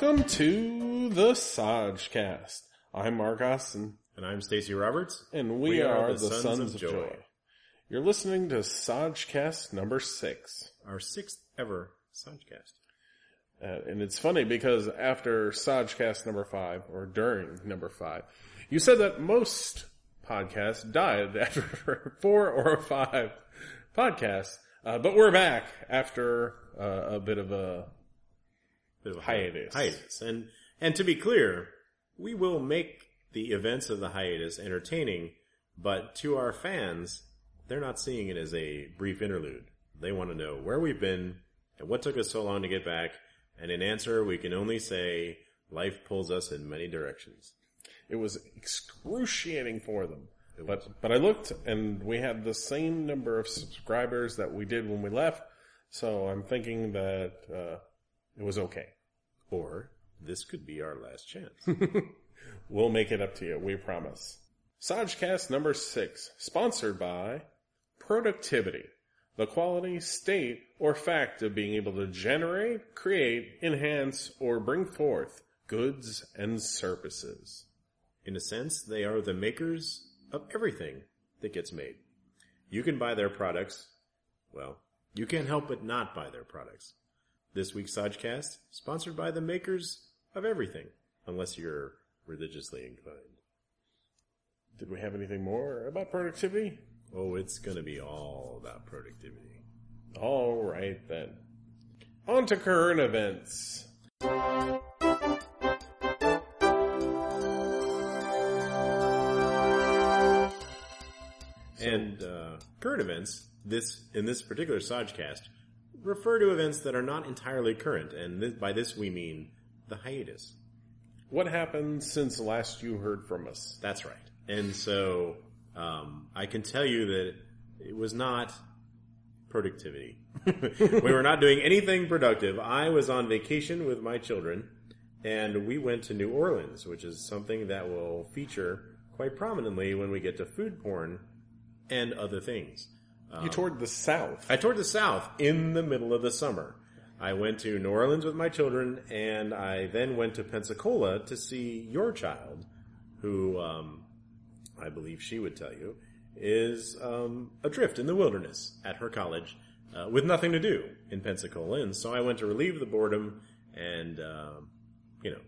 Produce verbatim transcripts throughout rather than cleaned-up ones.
Welcome to the SajCast. I'm Mark Austin. And I'm Stacey Roberts. And we, we are, are the, the Sons, Sons of, of Joy. Joy. You're listening to SajCast number six. Our sixth ever SajCast. Uh, and it's funny because after SajCast number five, or during number five, you said that most podcasts died after four or five podcasts. Uh, but we're back after uh, a bit of a... There's a hiatus. Hiatus. And, and to be clear, we will make the events of the hiatus entertaining, but to our fans, they're not seeing it as a brief interlude. They want to know where we've been and what took us so long to get back. And in answer, we can only say life pulls us in many directions. It was excruciating for them. It but was. But I looked, and we had the same number of subscribers that we did when we left. So I'm thinking that uh, it was okay. Or, this could be our last chance. We'll make it up to you, we promise. SajCast number six, sponsored by Productivity, the quality, state, or fact of being able to generate, create, enhance, or bring forth goods and services. In a sense, they are the makers of everything that gets made. You can buy their products. Well, you can't help but not buy their products. This week's SajCast, sponsored by the makers of everything, unless you're religiously inclined. Did we have anything more about productivity? Oh, it's going to be all about productivity. All right, then. On to current events. And uh, current events, this in this particular SajCast, refer to events that are not entirely current, and this, by this we mean the hiatus. What happened since last you heard from us? That's right. And so um, I can tell you that it was not productivity. We were not doing anything productive. I was on vacation with my children, and we went to New Orleans, which is something that will feature quite prominently when we get to food porn and other things. You toured the South. I toured the South in the middle of the summer. I went to New Orleans with my children, and I then went to Pensacola to see your child, who um, I believe she would tell you, is um, adrift in the wilderness at her college uh, with nothing to do in Pensacola. And so I went to relieve the boredom and, um, you know,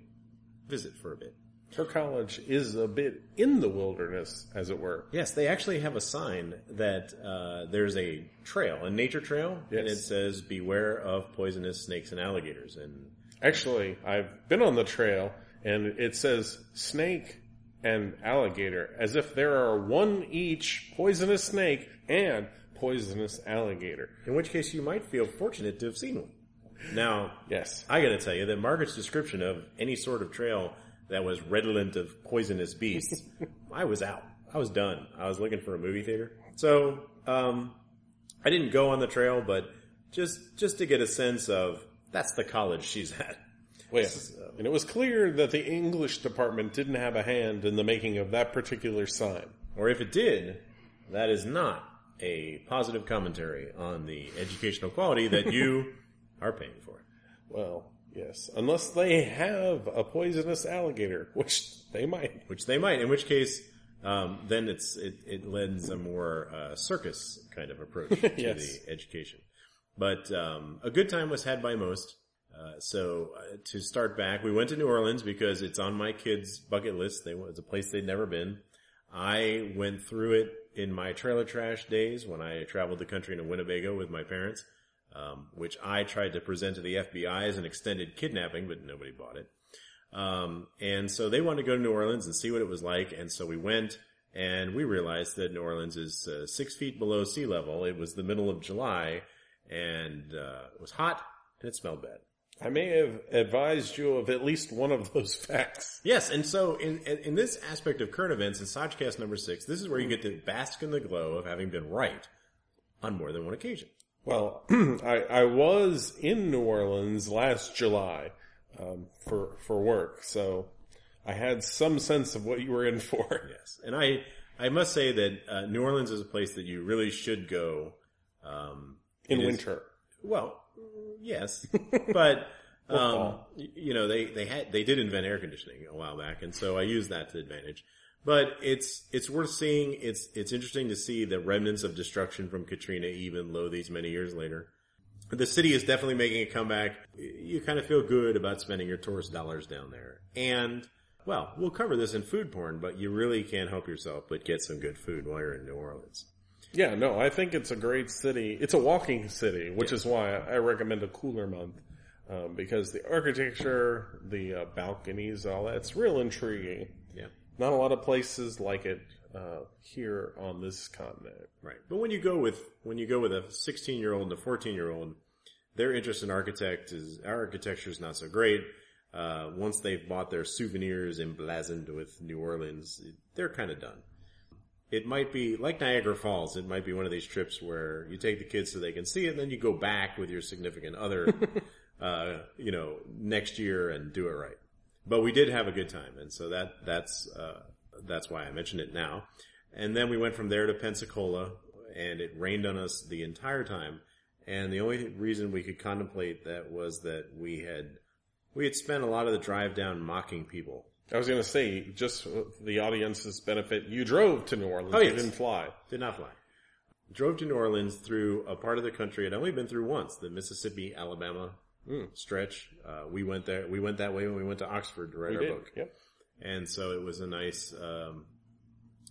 visit for a bit. Her college is a bit in the wilderness, as it were. Yes, they actually have a sign that uh, there's a trail, a nature trail, yes. And it says, beware of poisonous snakes and alligators. And actually, I've been on the trail, and it says snake and alligator, as if there are one each poisonous snake and poisonous alligator. In which case, you might feel fortunate to have seen one. Now, yes, I got to tell you that Margaret's description of any sort of trail that was redolent of poisonous beasts. I was out. I was done. I was looking for a movie theater. So, um, I didn't go on the trail, but just, just to get a sense of, that's the college she's at. Well, yeah. So, and it was clear that the English department didn't have a hand in the making of that particular sign. Or if it did, that is not a positive commentary on the educational quality that you are paying for. Well, yes, unless they have a poisonous alligator, which they might. Which they might, in which case, um, then it's it, it lends a more uh, circus kind of approach to yes. the education. But um, a good time was had by most. Uh, so uh, to start back, we went to New Orleans because it's on my kids' bucket list. They, it's a place they'd never been. I went through it in my trailer trash days when I traveled the country in a Winnebago with my parents. Um, which I tried to present to the F B I as an extended kidnapping, but nobody bought it. Um, and so they wanted to go to New Orleans and see what it was like, and so we went, and we realized that New Orleans is uh, six feet below sea level. It was the middle of July, and uh, it was hot, and it smelled bad. I may have advised you of at least one of those facts. Yes, and so in in this aspect of current events, in SajCast number six, this is where you get to bask in the glow of having been right on more than one occasion. Well, I, I was in New Orleans last July um, for for work, so I had some sense of what you were in for. Yes, and I I must say that uh, New Orleans is a place that you really should go um, in winter. Is, well, yes, but Um, you know, they, they had, they did invent air conditioning a while back. And so I used that to advantage, but it's, it's worth seeing. It's, it's interesting to see the remnants of destruction from Katrina, even though these many years later, the city is definitely making a comeback. You kind of feel good about spending your tourist dollars down there. And well, we'll cover this in food porn, but you really can't help yourself but get some good food while you're in New Orleans. Yeah, no, I think it's a great city. It's a walking city, which yeah. is why I recommend a cooler month. Um, because the architecture, the uh, balconies, all that's real intriguing. Yeah. Not a lot of places like it, uh, here on this continent. Right. But when you go with, when you go with a sixteen year old and a fourteen year old, their interest in architect is, our architecture is not so great. Uh, once they've bought their souvenirs emblazoned with New Orleans, they're kind of done. It might be like Niagara Falls. It might be one of these trips where you take the kids so they can see it and then you go back with your significant other. Uh, you know, next year and do it right. But we did have a good time. And so that, that's, uh, that's why I mentioned it now. And then we went from there to Pensacola and it rained on us the entire time. And the only reason we could contemplate that was that we had, we had spent a lot of the drive down mocking people. I was going to say, just for the audience's benefit, you drove to New Orleans. Oh, yes. You didn't fly. Did not fly. Drove to New Orleans through a part of the country I'd only been through once, the Mississippi, Alabama Mm. stretch. Uh, we went there, we went that way when we went to Oxford to write we our did. book. Yep. And so it was a nice, um,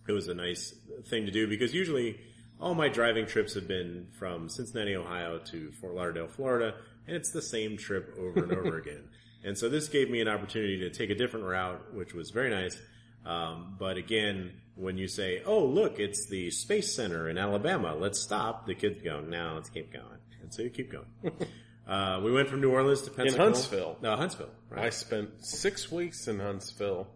it was a nice thing to do because usually all my driving trips have been from Cincinnati, Ohio to Fort Lauderdale, Florida, and it's the same trip over and over again. And so this gave me an opportunity to take a different route, which was very nice. Um, but again, when you say, oh, look, it's the Space Center in Alabama, let's stop, the kids go, no, let's keep going. And so you keep going. Uh, we went from New Orleans to Pensacola. In Huntsville. No, Huntsville. Right. I spent six weeks in Huntsville.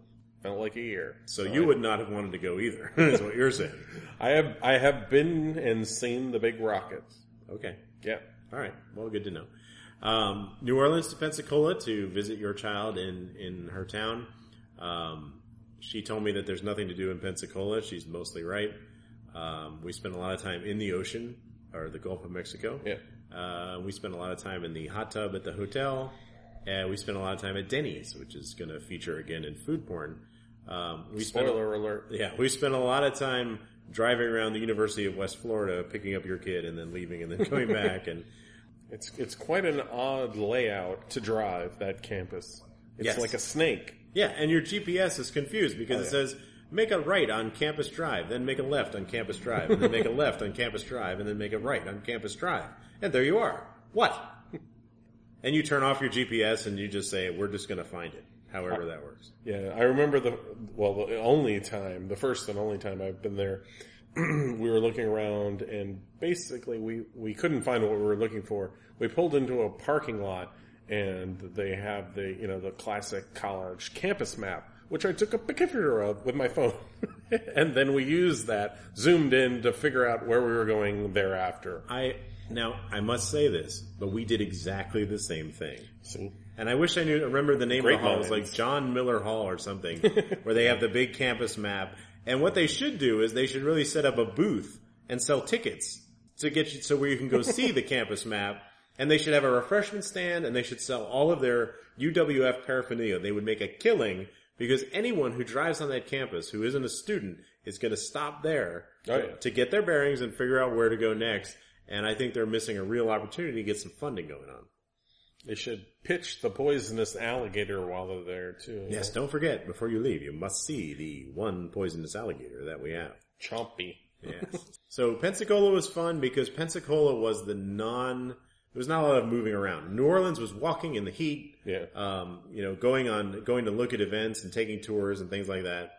Felt like a year. So, so you I, would not have wanted to go either, is what you're saying. I have, I have been and seen the big rockets. Okay. Yeah. All right. Well, good to know. Um, New Orleans to Pensacola to visit your child in, in her town. Um, she told me that there's nothing to do in Pensacola. She's mostly right. Um, we spent a lot of time in the ocean or the Gulf of Mexico. Yeah. Uh, we spent a lot of time in the hot tub at the hotel, and we spent a lot of time at Denny's, which is going to feature again in food porn. Um, we Spoiler a, alert. Yeah, we spent a lot of time driving around the University of West Florida, picking up your kid and then leaving and then coming back. And it's, it's quite an odd layout to drive that campus. It's yes. like a snake. Yeah, and your G P S is confused because oh, it yeah. says, make a right on Campus Drive, then make a left on Campus Drive, and then make a left on Campus Drive, and then make a right on Campus Drive. And there you are. What? And you turn off your G P S and you just say, we're just going to find it, however that works. Yeah, I remember the, well, the only time, the first and only time I've been there, we were looking around and basically we, we couldn't find what we were looking for. We pulled into a parking lot and they have the, you know, the classic college campus map, which I took a picture of with my phone. And then we used that, zoomed in to figure out where we were going thereafter. I Now, I must say this, but we did exactly the same thing. See? And I wish I knew, remember the name Great of the hall. Minds. It was like John Miller Hall or something, where they have the big campus map. And what they should do is they should really set up a booth and sell tickets to get you, so where you can go see the campus map. And they should have a refreshment stand, and they should sell all of their U W F paraphernalia. They would make a killing. Because anyone who drives on that campus who isn't a student is going to stop there oh, yeah. to get their bearings and figure out where to go next. And I think they're missing a real opportunity to get some funding going on. They should pitch the poisonous alligator while they're there, too. Yes, don't forget, before you leave, you must see the one poisonous alligator that we have. Chompy. Yes. So Pensacola was fun because Pensacola was the non... There was not a lot of moving around. New Orleans was walking in the heat, yeah. um, you know, going on, going to look at events and taking tours and things like that.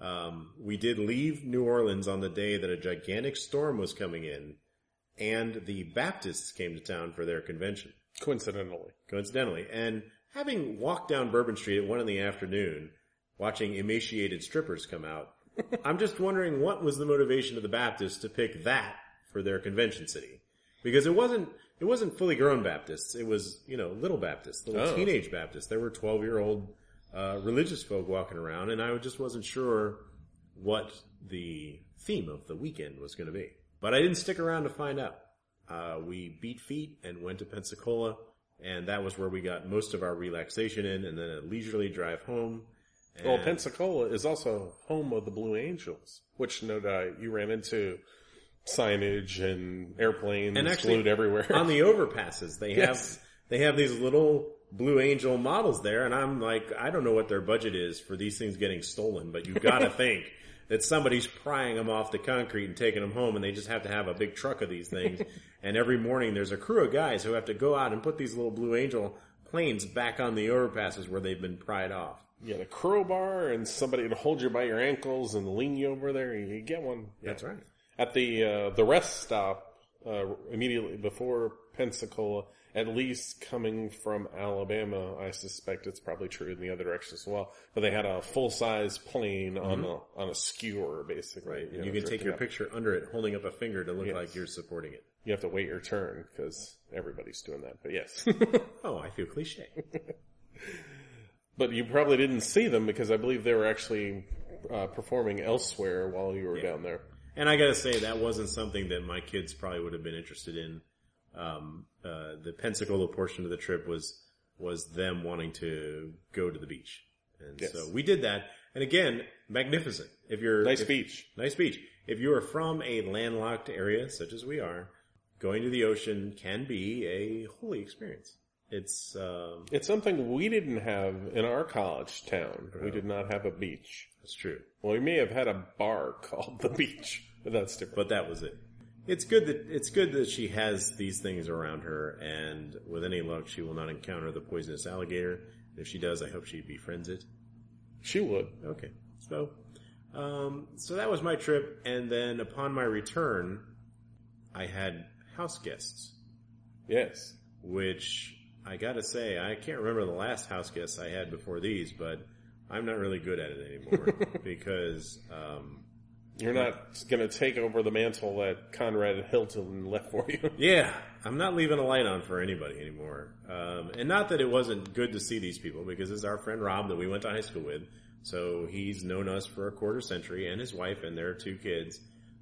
Um, we did leave New Orleans on the day that a gigantic storm was coming in and the Baptists came to town for their convention. Coincidentally. Coincidentally. And having walked down Bourbon Street at one in the afternoon, watching emaciated strippers come out, I'm just wondering what was the motivation of the Baptists to pick that for their convention city? Because it wasn't, it wasn't fully grown Baptists. It was, you know, little Baptists, little oh. teenage Baptists. There were twelve year old, uh, religious folk walking around and I just wasn't sure what the theme of the weekend was going to be. But I didn't stick around to find out. Uh, we beat feet and went to Pensacola And that was where we got most of our relaxation in, and then a leisurely drive home. And well, Pensacola is also home of the Blue Angels, which no doubt you ran into signage and airplanes and actually, glued everywhere. On the overpasses, they yes. have they have these little Blue Angel models there, and I'm like, I don't know what their budget is for these things getting stolen, but you've got to think that somebody's prying them off the concrete and taking them home, and they just have to have a big truck of these things. And every morning there's a crew of guys who have to go out and put these little Blue Angel planes back on the overpasses where they've been pried off. You had a crowbar and somebody would hold you by your ankles and lean you over there. You get one. Yeah. That's right. At the uh, the rest stop uh, immediately before Pensacola, at least coming from Alabama, I suspect it's probably true in the other direction as well. But they had a full size plane mm-hmm. on a on a skewer, basically. Right. You, and know, you can take your up. picture under it, holding up a finger to look yes. like you're supporting it. You have to wait your turn because everybody's doing that. But yes. Oh, I feel cliche. But you probably didn't see them because I believe they were actually uh, performing elsewhere while you were yeah. down there. And I got to say, that wasn't something that my kids probably would have been interested in. Um, uh, the Pensacola portion of the trip was was them wanting to go to the beach. And yes. so we did that. And again, magnificent. If you're Nice if, beach. Nice beach. If you are from a landlocked area, such as we are, going to the ocean can be a holy experience. It's um, it's something we didn't have in our college town. Right. We did not have a beach. That's true. Well, we may have had a bar called the beach, but that's different. But that was it. It's good that it's good that she has these things around her, and with any luck, she will not encounter the poisonous alligator. If she does, I hope she befriends it. She would. Okay. So, um, so that was my trip, and then upon my return, I had house guests. Yes. Which. I gotta say, I can't remember the last house guests I had before these, but I'm not really good at it anymore because um, you're not gonna take over the mantle that Conrad Hilton left for you. Yeah, I'm not leaving a light on for anybody anymore. Um, and not that it wasn't good to see these people, because it's our friend Rob that we went to high school with, so he's known us for a quarter century, and his wife and their two kids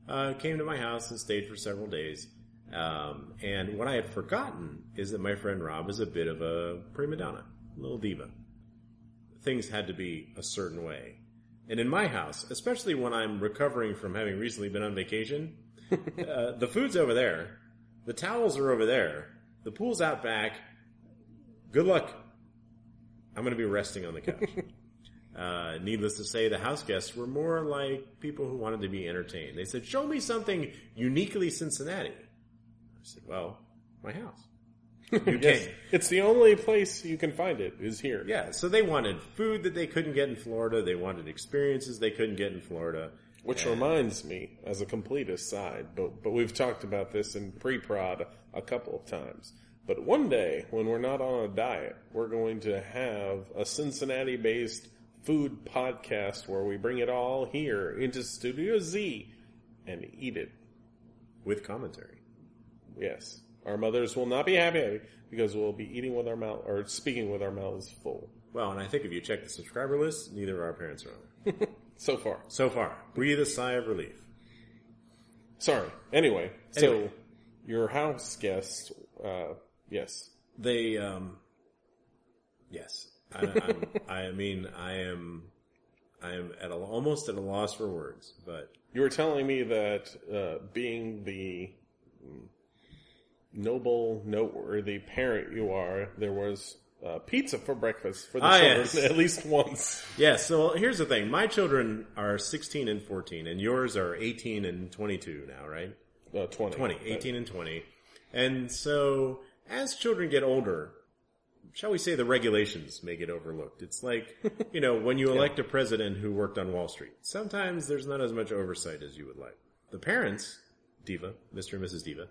uh, came to my house and stayed for several days. Um, and what I had forgotten is that my friend Rob is a bit of a prima donna, a little diva. Things had to be a certain way. And in my house, especially when I'm recovering from having recently been on vacation, uh, the food's over there, the towels are over there, the pool's out back. Good luck. I'm going to be resting on the couch. Uh, needless to say, the house guests were more like people who wanted to be entertained. They said, show me something uniquely Cincinnati. I said, well, my house. You yes. can. It's the only place you can find it is here. Yeah, so they wanted food that they couldn't get in Florida. They wanted experiences they couldn't get in Florida. Which and reminds me, as a complete aside, but, but we've talked about this in pre-prod a couple of times. But one day, when we're not on a diet, we're going to have a Cincinnati-based food podcast where we bring it all here into Studio Z and eat it. With commentary. Yes. Our mothers will not be happy because we'll be eating with our mouth, or speaking with our mouths full. Well, and I think if you check the subscriber list, neither of our parents are on there. So far. So far. Breathe a sigh of relief. Sorry. Anyway, anyway. So your house guests, uh, yes. They, um, yes. I, I'm, I mean, I am, I am at a, almost at a loss for words, but. You were telling me that, uh, being the, noble, noteworthy parent you are, there was uh, pizza for breakfast for the ah, children yes. at least once. Yes, so here's the thing. My children are sixteen and fourteen, and yours are eighteen and twenty-two now, right? Uh, twenty. twenty, eighteen and twenty. And so as children get older, shall we say the regulations may get overlooked. It's like, you know, when you elect yeah. a president who worked on Wall Street, sometimes there's not as much oversight as you would like. The parents, Diva, Mister and Missus Diva,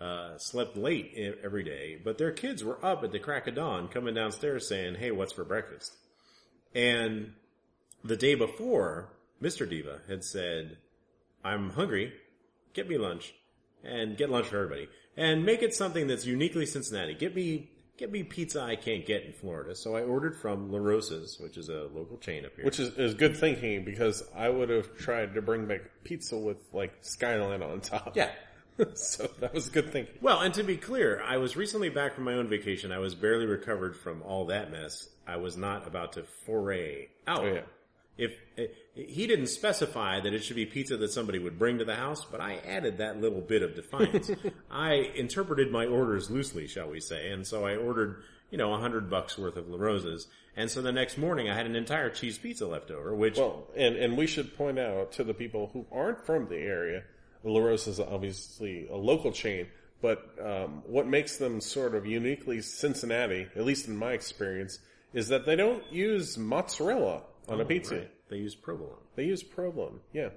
Uh, slept late every day, but their kids were up at the crack of dawn coming downstairs saying, hey, what's for breakfast? And the day before, Mister Diva had said, I'm hungry, get me lunch, and get lunch for everybody, and make it something that's uniquely Cincinnati. Get me get me pizza I can't get in Florida. So I ordered from La Rosa's, which is a local chain up here. Which is, is good thinking, because I would have tried to bring back pizza with, like, skyline on top. Yeah. So that was good thinking. Well, and to be clear, I was recently back from my own vacation. I was barely recovered from all that mess. I was not about to foray out. Oh, yeah. If it, he didn't specify that it should be pizza that somebody would bring to the house, but I added that little bit of defiance. I interpreted my orders loosely, shall we say, and so I ordered, you know, a hundred bucks worth of La Rosa's, and so the next morning I had an entire cheese pizza left over. Which well, and and we should point out to the people who aren't from the area, La Rosa's is obviously a local chain, but um, what makes them sort of uniquely Cincinnati, at least in my experience, is that they don't use mozzarella on oh, a pizza. Right. They use provolone. They use provolone, yeah.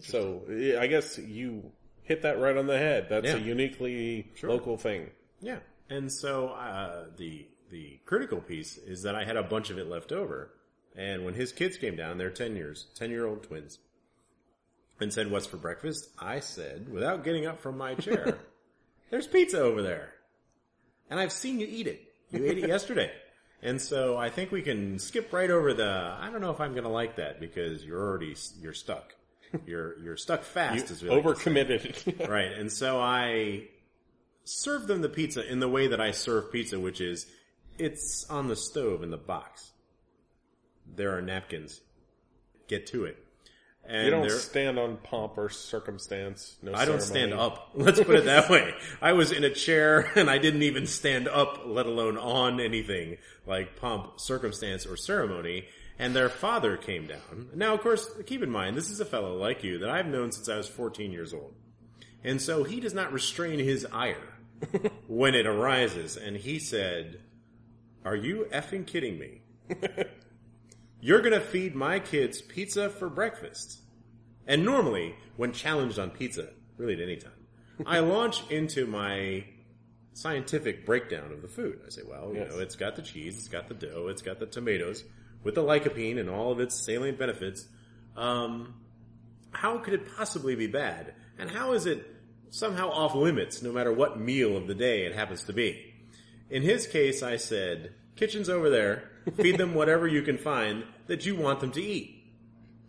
So I guess you hit that right on the head. That's yeah. a uniquely sure. local thing. Yeah. And so uh, the the critical piece is that I had a bunch of it left over. And when his kids came down, they're ten years, ten-year-old twins, and said, "What's for breakfast?" I said, without getting up from my chair, "There's pizza over there. And I've seen you eat it. You ate it yesterday." And so I think we can skip right over the, I don't know if I'm going to like that, because you're already, you're stuck. You're, you're stuck fast. You as we like overcommitted. Right. And so I served them the pizza in the way that I serve pizza, which is it's on the stove in the box. There are napkins. Get to it. And you don't stand on pomp or circumstance. No, I ceremony. Don't stand up. Let's put it that way. I was in a chair and I didn't even stand up, let alone on anything like pomp, circumstance, or ceremony. And their father came down. Now, of course, keep in mind, this is a fellow like you that I've known since I was fourteen years old. And so he does not restrain his ire when it arises. And he said, "Are you effing kidding me? You're going to feed my kids pizza for breakfast." And normally, when challenged on pizza, really at any time, I launch into my scientific breakdown of the food. I say, well, yes. you know, it's got the cheese, it's got the dough, it's got the tomatoes, with the lycopene and all of its salient benefits. Um, how could it possibly be bad? And how is it somehow off limits, no matter what meal of the day it happens to be? In his case, I said, "Kitchen's over there. Feed them whatever you can find that you want them to eat."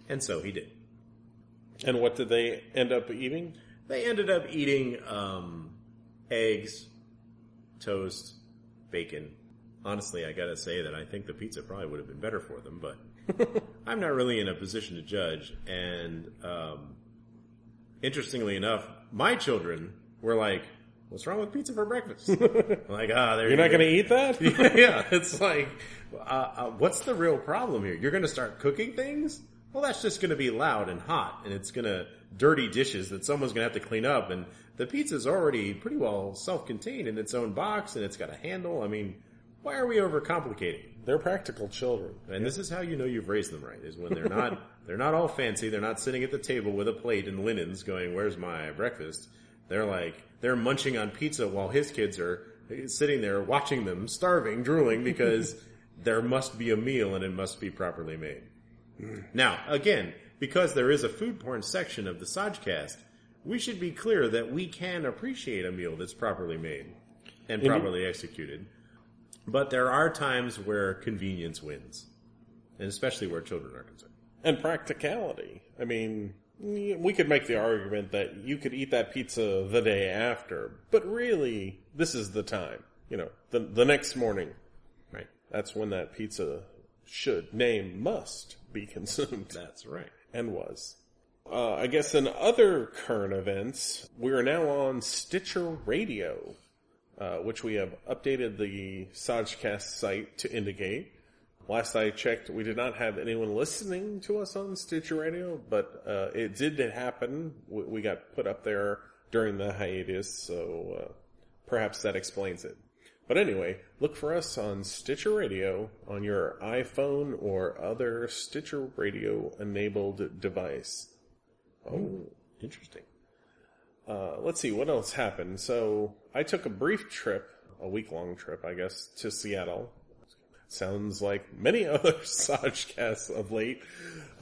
And so he did. And what did they end up eating? They ended up eating um, eggs, toast, bacon. Honestly, I gotta say that I think the pizza probably would have been better for them, but I'm not really in a position to judge. And um, interestingly enough, my children were like, "What's wrong with pizza for breakfast?" Like, ah, there you're you not go. Going to eat that? Yeah, it's like, uh, uh, what's the real problem here? You're going to start cooking things? Well, that's just going to be loud and hot, and it's going to dirty dishes that someone's going to have to clean up. And the pizza's already pretty well self-contained in its own box, and it's got a handle. I mean, why are we overcomplicating? They're practical children, and yeah. this is how you know you've raised them right: is when they're not they're not all fancy. They're not sitting at the table with a plate and linens, going, "Where's my breakfast?" They're like, they're munching on pizza while his kids are sitting there watching them, starving, drooling, because there must be a meal and it must be properly made. Now, again, because there is a food porn section of the SajCast, we should be clear that we can appreciate a meal that's properly made and mm-hmm. properly executed. But there are times where convenience wins, and especially where children are concerned. And practicality. I mean... we could make the argument that you could eat that pizza the day after, but really, this is the time. You know, the the next morning. Right. That's when that pizza should, name must, be consumed. That's right. And was. Uh, I guess in other current events, we are now on Stitcher Radio, uh, which we have updated the SajCast site to indicate. Last I checked, we did not have anyone listening to us on Stitcher Radio, but uh, it did happen. We, we got put up there during the hiatus, so uh, perhaps that explains it. But anyway, look for us on Stitcher Radio on your iPhone or other Stitcher Radio-enabled device. Oh, mm, interesting. Uh, let's see, what else happened? So I took a brief trip, a week-long trip, I guess, to Seattle. Sounds like many other SajCasts of late.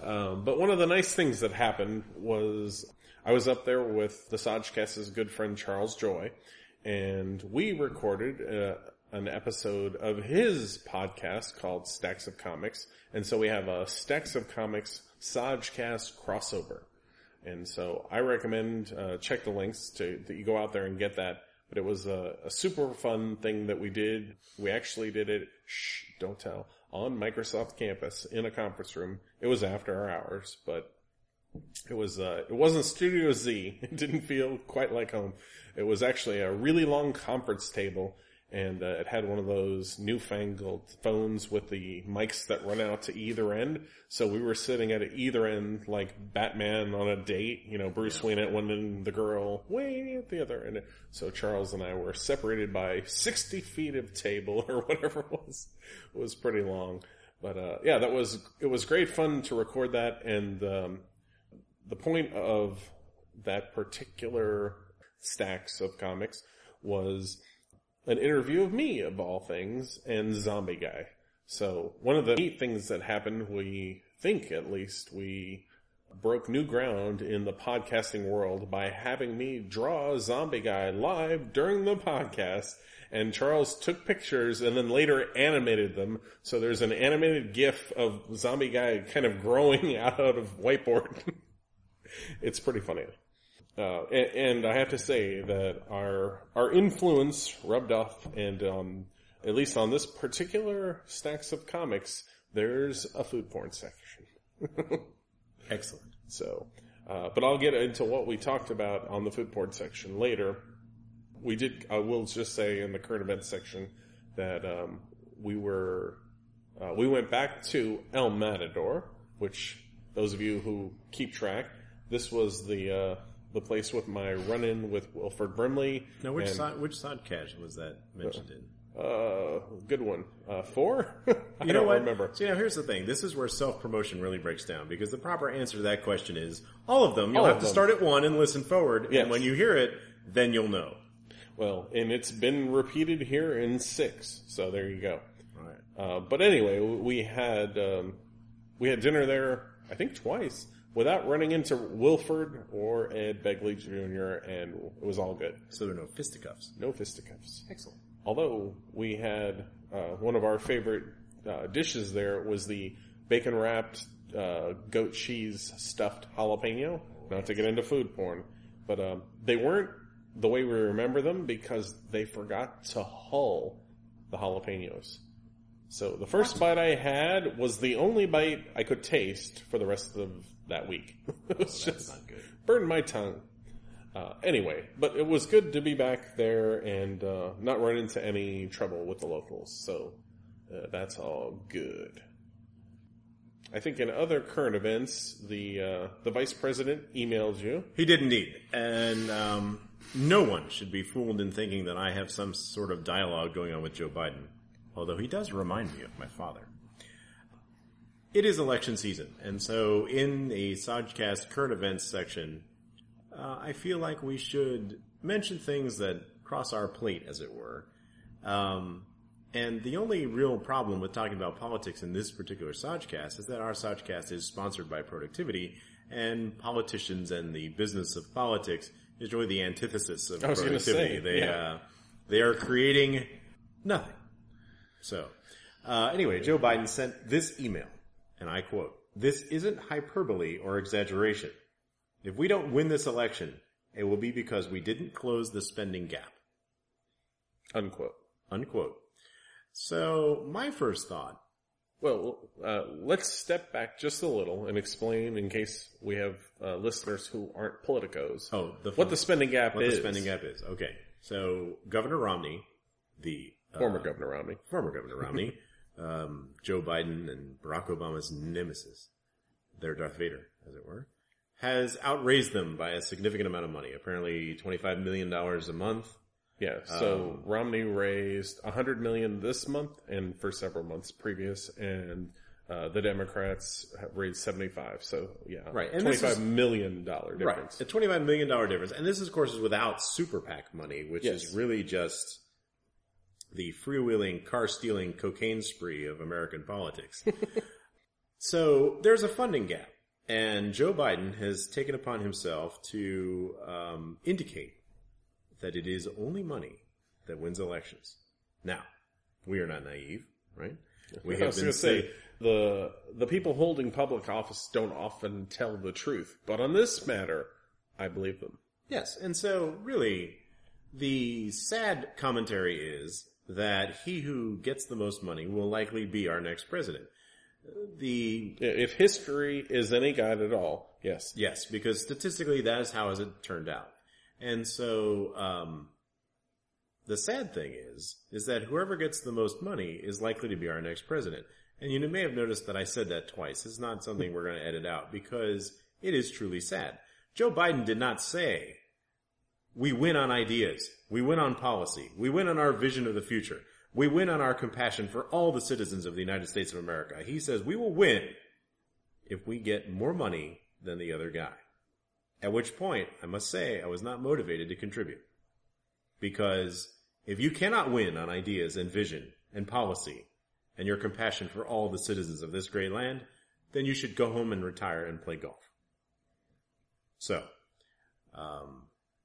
Um, but one of the nice things that happened was I was up there with the SajCast's good friend Charles Joy, and we recorded uh, an episode of his podcast called Stacks of Comics. And so we have a Stacks of Comics SajCast crossover. And so I recommend, uh, check the links to, that you go out there and get that. But it was a, a super fun thing that we did. We actually did it, shh, don't tell, on Microsoft campus in a conference room. It was after our hours, but it was, uh, it wasn't Studio Z. It didn't feel quite like home. It was actually a really long conference table. And uh, it had one of those newfangled phones with the mics that run out to either end. So we were sitting at either end like Batman on a date. You know, Bruce Wayne at one end, the girl way at the other end. So Charles and I were separated by sixty feet of table or whatever it was. It was pretty long. But uh yeah, that was it was great fun to record that. And um the point of that particular Stacks of Comics was an interview of me, of all things, and Zombie Guy. So one of the neat things that happened, we think at least, we broke new ground in the podcasting world by having me draw Zombie Guy live during the podcast, and Charles took pictures and then later animated them. So there's an animated GIF of Zombie Guy kind of growing out of whiteboard. It's pretty funny. Uh, and, and I have to say that our, our influence rubbed off, and, um, at least on this particular Stacks of Comics, there's a food porn section. Excellent. So, uh, but I'll get into what we talked about on the food porn section later. We did, I will just say in the current events section that, um, we were, uh, we went back to El Matador, which those of you who keep track, this was the, uh, the place with my run-in with Wilford Brimley. Now, which side, which SajCast was that mentioned uh, in? Uh, good one. Uh, four? I you know don't what? remember. So, you know, here's the thing. This is where self-promotion really breaks down, because the proper answer to that question is all of them. You'll all have to them. Start at one and listen forward, yes. And when you hear it, then you'll know. Well, and it's been repeated here in six, so there you go. All right. Uh, but anyway, we had um, we had dinner there, I think, twice, without running into Wilford or Ed Begley Junior, and it was all good. So there were no fisticuffs? No fisticuffs. Excellent. Although we had uh, one of our favorite uh, dishes there was the bacon-wrapped uh, goat cheese stuffed jalapeno. Not to get into food porn. But um, they weren't the way we remember them because they forgot to hull the jalapenos. So the first what? bite I had was the only bite I could taste for the rest of that week. It was oh, just not good. Burned my tongue. Uh, anyway, but it was good to be back there and uh, not run into any trouble with the locals. So uh, that's all good. I think in other current events, the uh, the vice president emailed you. He did indeed. And um, no one should be fooled in thinking that I have some sort of dialogue going on with Joe Biden. Although he does remind me of my father. It is election season, and so in the SajCast current events section, uh, I feel like we should mention things that cross our plate, as it were. Um, and the only real problem with talking about politics in this particular SajCast is that our SajCast is sponsored by productivity, and politicians and the business of politics is really the antithesis of productivity. I was gonna say, they, yeah. uh, they are creating nothing. So, uh, anyway, Joe Biden sent this email. And I quote, "This isn't hyperbole or exaggeration. If we don't win this election, it will be because we didn't close the spending gap." Unquote. Unquote. So my first thought. Well, uh, let's step back just a little and explain in case we have uh, listeners who aren't politicos. Oh, the what the spending gap what is. What the spending gap is. Okay. So Governor Romney, the uh, former Governor Romney, former Governor Romney. Um, Joe Biden and Barack Obama's nemesis, their Darth Vader, as it were, has outraised them by a significant amount of money, apparently twenty-five million dollars a month. Yeah, so um, Romney raised one hundred million dollars this month and for several months previous, and uh, the Democrats have raised seventy-five dollars, so yeah, right. And twenty-five million dollars difference. Right, a twenty-five million dollars difference, and this, of course, is without super PAC money, which yes. is really just... the freewheeling, car-stealing cocaine spree of American politics. So there's a funding gap. And Joe Biden has taken upon himself to um, indicate that it is only money that wins elections. Now, we are not naive, right? We have been say, the the people holding public office don't often tell the truth. But on this matter, I believe them. Yes, and so really, the sad commentary is that he who gets the most money will likely be our next president. The If history is any guide at all, yes. Yes, because statistically that is how it turned out. And so um, the sad thing is, is that whoever gets the most money is likely to be our next president. And you may have noticed that I said that twice. It's not something we're going to edit out because it is truly sad. Joe Biden did not say, we win on ideas, we win on policy, we win on our vision of the future, we win on our compassion for all the citizens of the United States of America. He says we will win if we get more money than the other guy. At which point, I must say, I was not motivated to contribute. Because if you cannot win on ideas and vision and policy and your compassion for all the citizens of this great land, then you should go home and retire and play golf. So, um...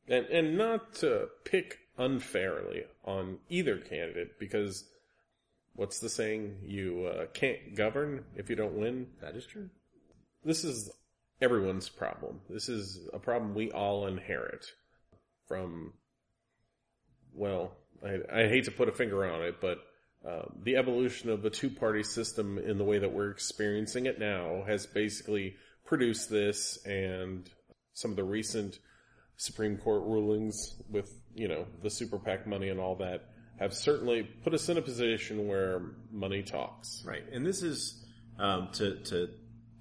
And, and not to pick unfairly on either candidate, because what's the saying? You uh, can't govern if you don't win. That is true. This is everyone's problem. This is a problem we all inherit from, well, I, I hate to put a finger on it, but uh, the evolution of the two-party system in the way that we're experiencing it now has basically produced this, and some of the recent Supreme Court rulings with, you know, the super PAC money and all that have certainly put us in a position where money talks. Right. And this is, um, to, to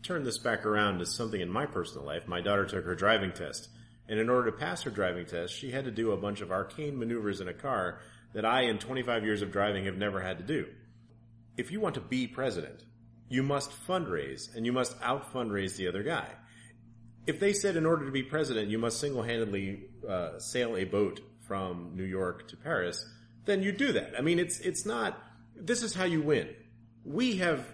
turn this back around to something in my personal life, my daughter took her driving test. And in order to pass her driving test, she had to do a bunch of arcane maneuvers in a car that I, in twenty-five years of driving, have never had to do. If you want to be president, you must fundraise, and you must out-fundraise the other guy. If they said in order to be president, you must single-handedly uh, sail a boat from New York to Paris, then you do that. I mean, it's it's not. This is how you win. We have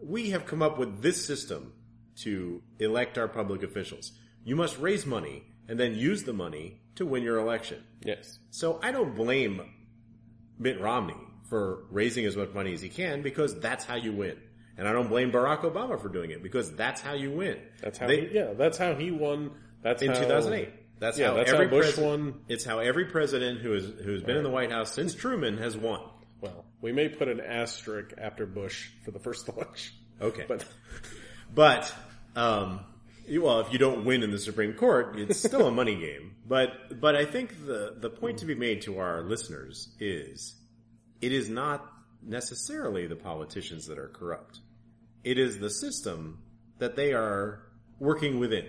we have come up with this system to elect our public officials. You must raise money and then use the money to win your election. Yes. So I don't blame Mitt Romney for raising as much money as he can, because that's how you win. And I don't blame Barack Obama for doing it, because that's how you win. That's how they, he, yeah, that's how he won. That's in how, two thousand eight. That's yeah, how that's every how Bush won. It's how every president who has who's been right. in the White House since Truman has won. Well, we may put an asterisk after Bush for the first election. Okay, but but um, well, if you don't win in the Supreme Court, it's still a money game. But but I think the the point mm. to be made to our listeners is it is not necessarily the politicians that are corrupt. It is the system that they are working within.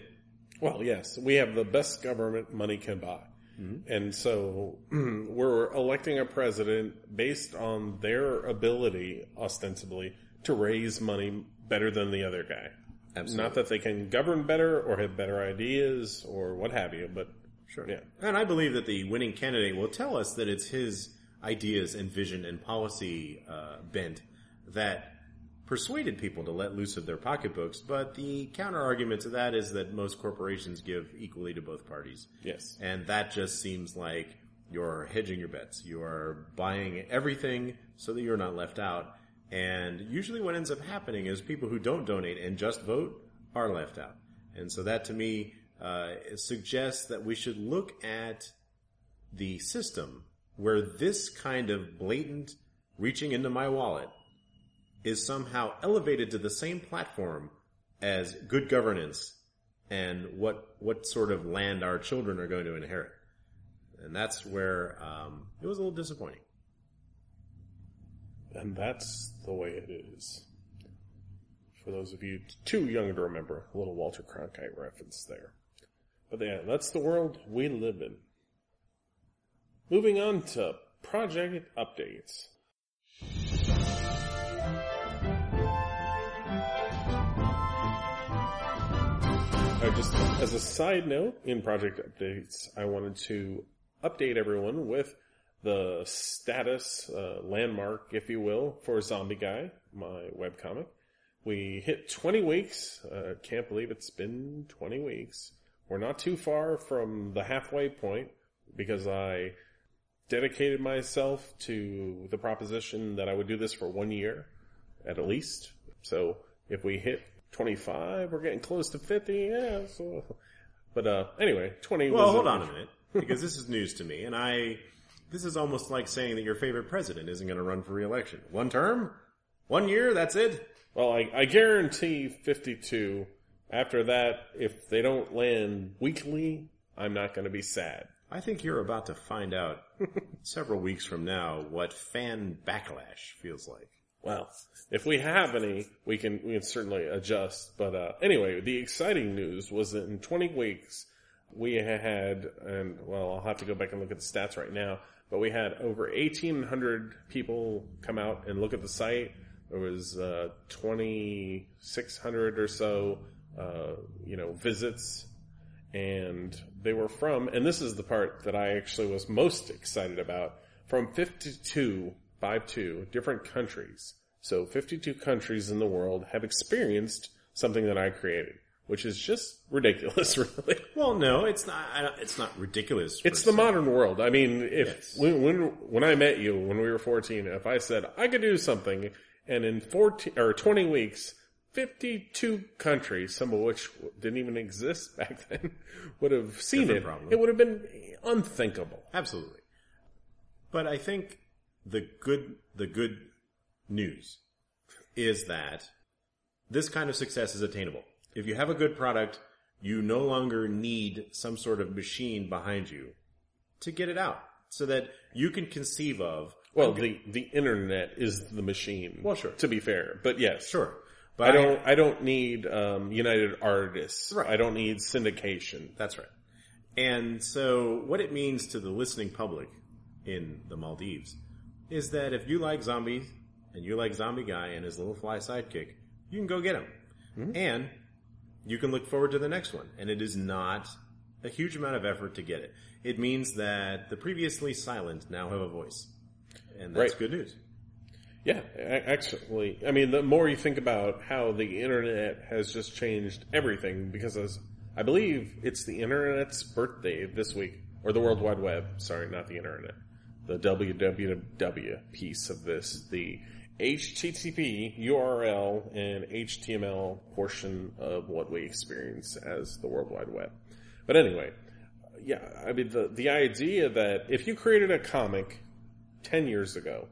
Well, yes, we have the best government money can buy. Mm-hmm. And so we're electing a president based on their ability, ostensibly, to raise money better than the other guy. Absolutely. Not that they can govern better or have better ideas or what have you, but sure. Yeah. And I believe that the winning candidate will tell us that it's his ideas and vision and policy uh, bent that persuaded people to let loose of their pocketbooks. But the counter-argument to that is that most corporations give equally to both parties. Yes. And that just seems like you're hedging your bets. You are buying everything so that you're not left out. And usually what ends up happening is people who don't donate and just vote are left out. And so that, to me, uh, suggests that we should look at the system where this kind of blatant reaching into my wallet is somehow elevated to the same platform as good governance and what what sort of land our children are going to inherit. And that's where um, it was a little disappointing. And that's the way it is. For those of you too young to remember, a little Walter Cronkite reference there. But yeah, that's the world we live in. Moving on to project updates. I just, as a side note, in project updates, I wanted to update everyone with the status, uh, landmark, if you will, for Zombie Guy, my webcomic. We hit twenty weeks. Uh, can't believe it's been twenty weeks. We're not too far from the halfway point because I dedicated myself to the proposition that I would do this for one year, at least. So if we hit twenty-five, we're getting close to fifty. Yeah. So, but uh, anyway, twenty. Well, was hold on a minute, because this is news to me, and I. This is almost like saying that your favorite president isn't going to run for re-election. One term, one year. That's it. Well, I, I guarantee fifty-two. After that, if they don't land weekly, I'm not going to be sad. I think you're about to find out several weeks from now what fan backlash feels like. Well, if we have any, we can we can certainly adjust. But uh, anyway, the exciting news was that in twenty weeks, we had, and well, I'll have to go back and look at the stats right now, but we had over eighteen hundred people come out and look at the site. There was uh, twenty-six hundred or so, uh, you know, visits. And they were from, and this is the part that I actually was most excited about, from fifty-two, five two, different countries. So fifty-two countries in the world have experienced something that I created, which is just ridiculous, really. Well, no, it's not, it's not ridiculous. It's the modern world. I mean, if, yes. when, when, when I met you, when we were fourteen, if I said, I could do something, and in fourteen, or twenty weeks, fifty-two countries, some of which didn't even exist back then, would have seen Different it. Problem. It would have been unthinkable. Absolutely. But I think the good, the good news is that this kind of success is attainable. If you have a good product, you no longer need some sort of machine behind you to get it out, so that you can conceive of... Well, the, the internet is the machine. Well, sure. To be fair, but yes. Sure. But I don't, I don't need, um, United Artists. Right. I don't need syndication. That's right. And so what it means to the listening public in the Maldives is that if you like zombies and you like Zombie Guy and his little fly sidekick, you can go get him. Mm-hmm. And you can look forward to the next one. And it is not a huge amount of effort to get it. It means that the previously silent now have a voice. And that's right. Good news. Yeah, actually, I mean, the more you think about how the internet has just changed everything, because as I believe it's the internet's birthday this week, or the World Wide Web, sorry, not the internet, the W W W piece of this, the H T T P U R L and H T M L portion of what we experience as the World Wide Web. But anyway, yeah, I mean, the, the idea that if you created a comic ten years ago,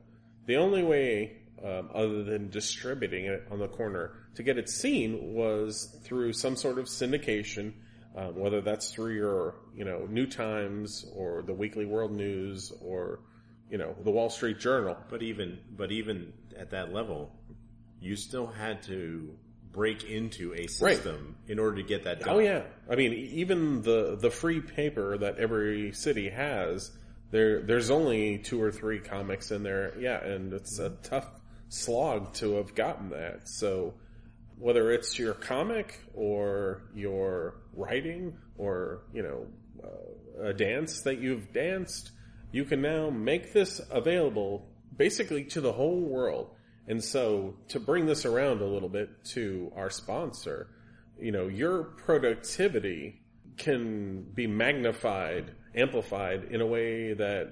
the only way, um, other than distributing it on the corner, to get it seen was through some sort of syndication, um, whether that's through your, you know, New Times or the Weekly World News or, you know, the Wall Street Journal. But even, but even at that level, you still had to break into a system right. in order to get that done. Oh yeah, I mean, even the the free paper that every city has. There, there's only two or three comics in there, yeah, and it's a tough slog to have gotten that. So, whether it's your comic or your writing or, you know, uh, a dance that you've danced, you can now make this available basically to the whole world. And so, to bring this around a little bit to our sponsor, you know, your productivity can be magnified, amplified in a way that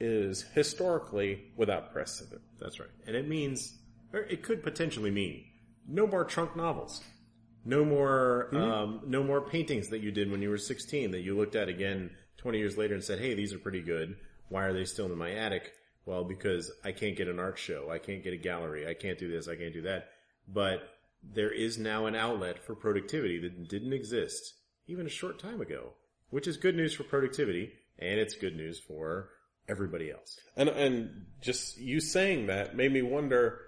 is historically without precedent. That's right. And it means, or it could potentially mean, no more trunk novels, no more, mm-hmm. um, no more paintings that you did when you were sixteen that you looked at again twenty years later and said, hey, these are pretty good. Why are they still in my attic? Well, because I can't get an art show. I can't get a gallery. I can't do this. I can't do that. But there is now an outlet for productivity that didn't exist even a short time ago, which is good news for productivity, and it's good news for everybody else. And and just you saying that made me wonder,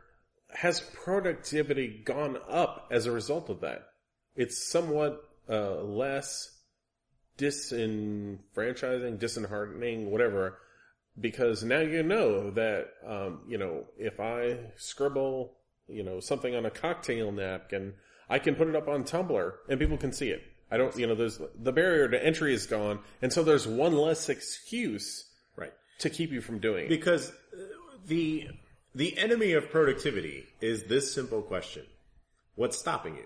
has productivity gone up as a result of that? It's somewhat uh, less disenfranchising, disheartening, whatever, because now you know that, um, you know, if I scribble, you know, something on a cocktail napkin, I can put it up on Tumblr and people can see it. I don't, you know, there's, the barrier to entry is gone, and so there's one less excuse right. to keep you from doing it. Because the, the enemy of productivity is this simple question. What's stopping you?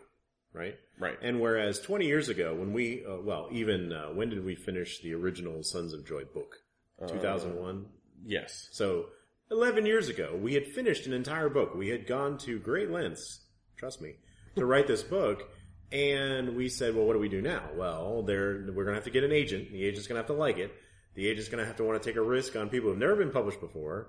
Right? Right. And whereas twenty years ago when we, uh, well, even, uh, when did we finish the original Sons of Joy book? two thousand one? Uh, yes. So eleven years ago, we had finished an entire book. We had gone to great lengths Trust me. To write this book. And we said, well, what do we do now? Well, there we're going to have to get an agent. The agent's going to have to like it. The agent's going to have to want to take a risk on people who've never been published before,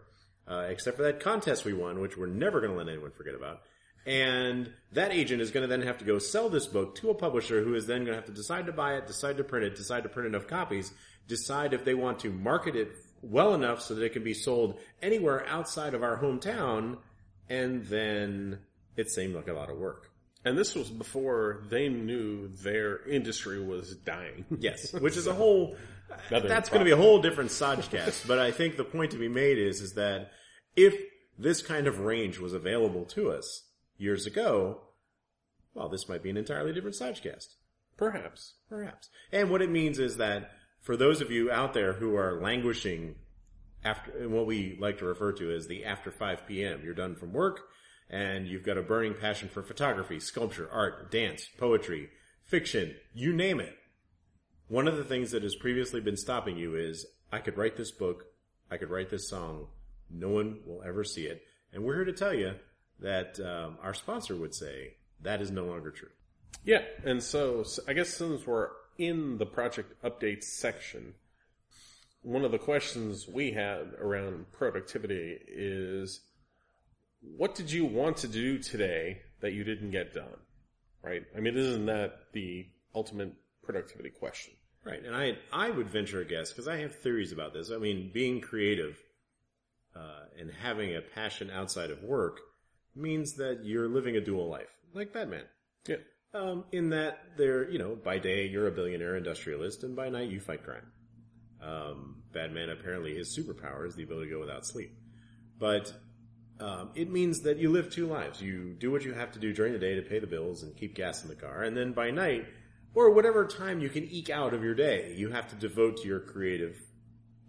uh, except for that contest we won, which we're never going to let anyone forget about. And that agent is going to then have to go sell this book to a publisher who is then going to have to decide to buy it, decide to print it, decide to print enough copies, decide if they want to market it well enough so that it can be sold anywhere outside of our hometown, and then it seemed like a lot of work. And this was before they knew their industry was dying. Yes, which is a whole, that's going to be a whole different SajCast. But I think the point to be made is, is that if this kind of range was available to us years ago, well, this might be an entirely different SajCast. Perhaps. Perhaps. And what it means is that for those of you out there who are languishing after, in what we like to refer to as the after five p.m., you're done from work, and you've got a burning passion for photography, sculpture, art, dance, poetry, fiction, you name it. One of the things that has previously been stopping you is, I could write this book, I could write this song, no one will ever see it. And we're here to tell you that um, our sponsor would say that is no longer true. Yeah, and so, so I guess since we're in the project updates section, one of the questions we had around productivity is, what did you want to do today that you didn't get done, right? I mean, isn't that the ultimate productivity question? Right, and I I would venture a guess, because I have theories about this. I mean, being creative uh, and having a passion outside of work means that you're living a dual life, like Batman. Yeah. Um, in that, there, you know, by day you're a billionaire industrialist, and by night you fight crime. Um, Batman, apparently his superpower is the ability to go without sleep. But... Um, it means that you live two lives. You do what you have to do during the day to pay the bills and keep gas in the car. And then by night, or whatever time you can eke out of your day, you have to devote to your creative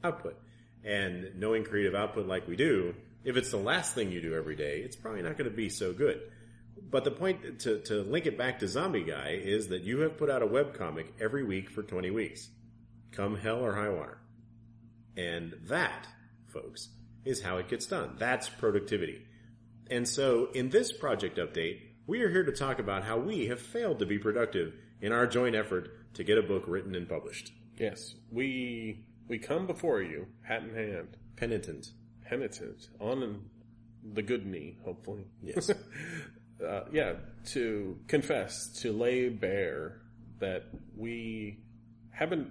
output. And knowing creative output like we do, if it's the last thing you do every day, it's probably not going to be so good. But the point, to, to link it back to Zombie Guy, is that you have put out a webcomic every week for twenty weeks. Come hell or high water. And that, folks, is how it gets done. That's productivity. And so in this project update, we are here to talk about how we have failed to be productive in our joint effort to get a book written and published. Yes. We we come before you, hat in hand. Penitent. Penitent. On the good knee, hopefully. Yes. uh, yeah, to confess, to lay bare that we haven't,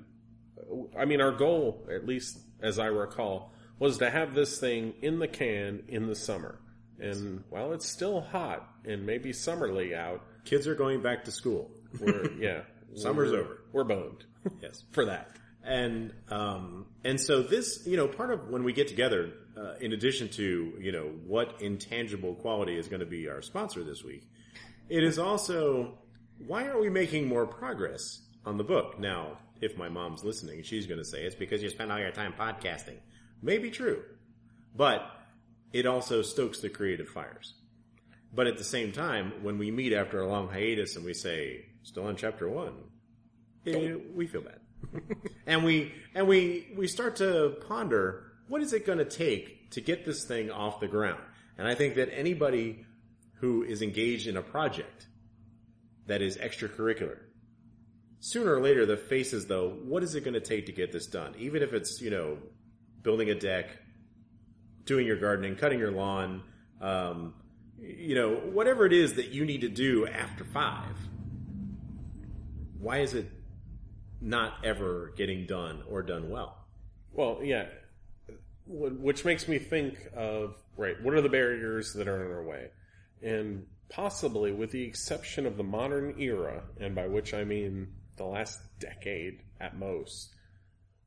I mean, our goal, at least as I recall, was to have this thing in the can in the summer. And while it's still hot and maybe summerly out... Kids are going back to school. We're, yeah. Summer's we're, over. We're boned. Yes. For that. And um, and so this, you know, part of when we get together, uh, in addition to, you know, what intangible quality is going to be our sponsor this week, it is also, why aren't we making more progress on the book? Now, if my mom's listening, she's going to say, it's because you spend all your time podcasting. May be true, but it also stokes the creative fires. But at the same time, when we meet after a long hiatus and we say, still on chapter one, it, we feel bad. and we and we we start to ponder, what is it going to take to get this thing off the ground? And I think that anybody who is engaged in a project that is extracurricular, sooner or later the face is, though, what is it going to take to get this done? Even if it's, you know, building a deck, doing your gardening, cutting your lawn, um, you know, whatever it is that you need to do after five, why is it not ever getting done or done well? Well, yeah, which makes me think of, right, what are the barriers that are in our way? And possibly, with the exception of the modern era, and by which I mean the last decade at most,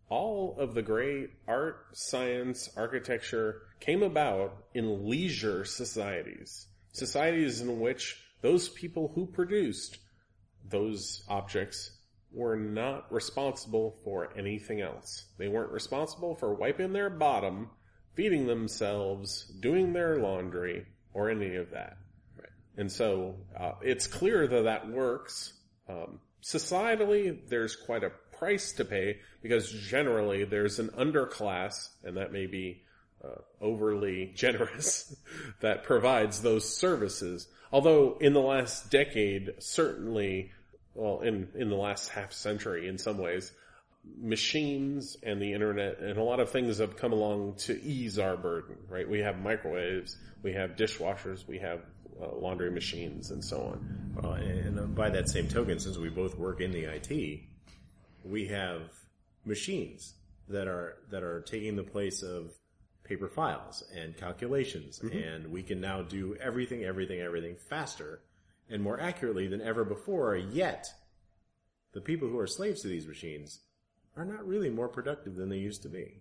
all of the great art, science, architecture came about in leisure societies. Societies in which those people who produced those objects were not responsible for anything else. They weren't responsible for wiping their bottom, feeding themselves, doing their laundry, or any of that. Right. And so uh, it's clear that that works. Um, societally, there's quite a price to pay, because generally there's an underclass, and that may be uh, overly generous that provides those services. Although in the last decade, certainly, well, in, in the last half century in some ways, machines and the internet and a lot of things have come along to ease our burden, right? We have microwaves, we have dishwashers, we have uh, laundry machines and so on. Well, and by that same token, since we both work in the I T, we have machines that are that are taking the place of paper files and calculations, mm-hmm. and we can now do everything, everything, everything faster and more accurately than ever before, yet the people who are slaves to these machines are not really more productive than they used to be.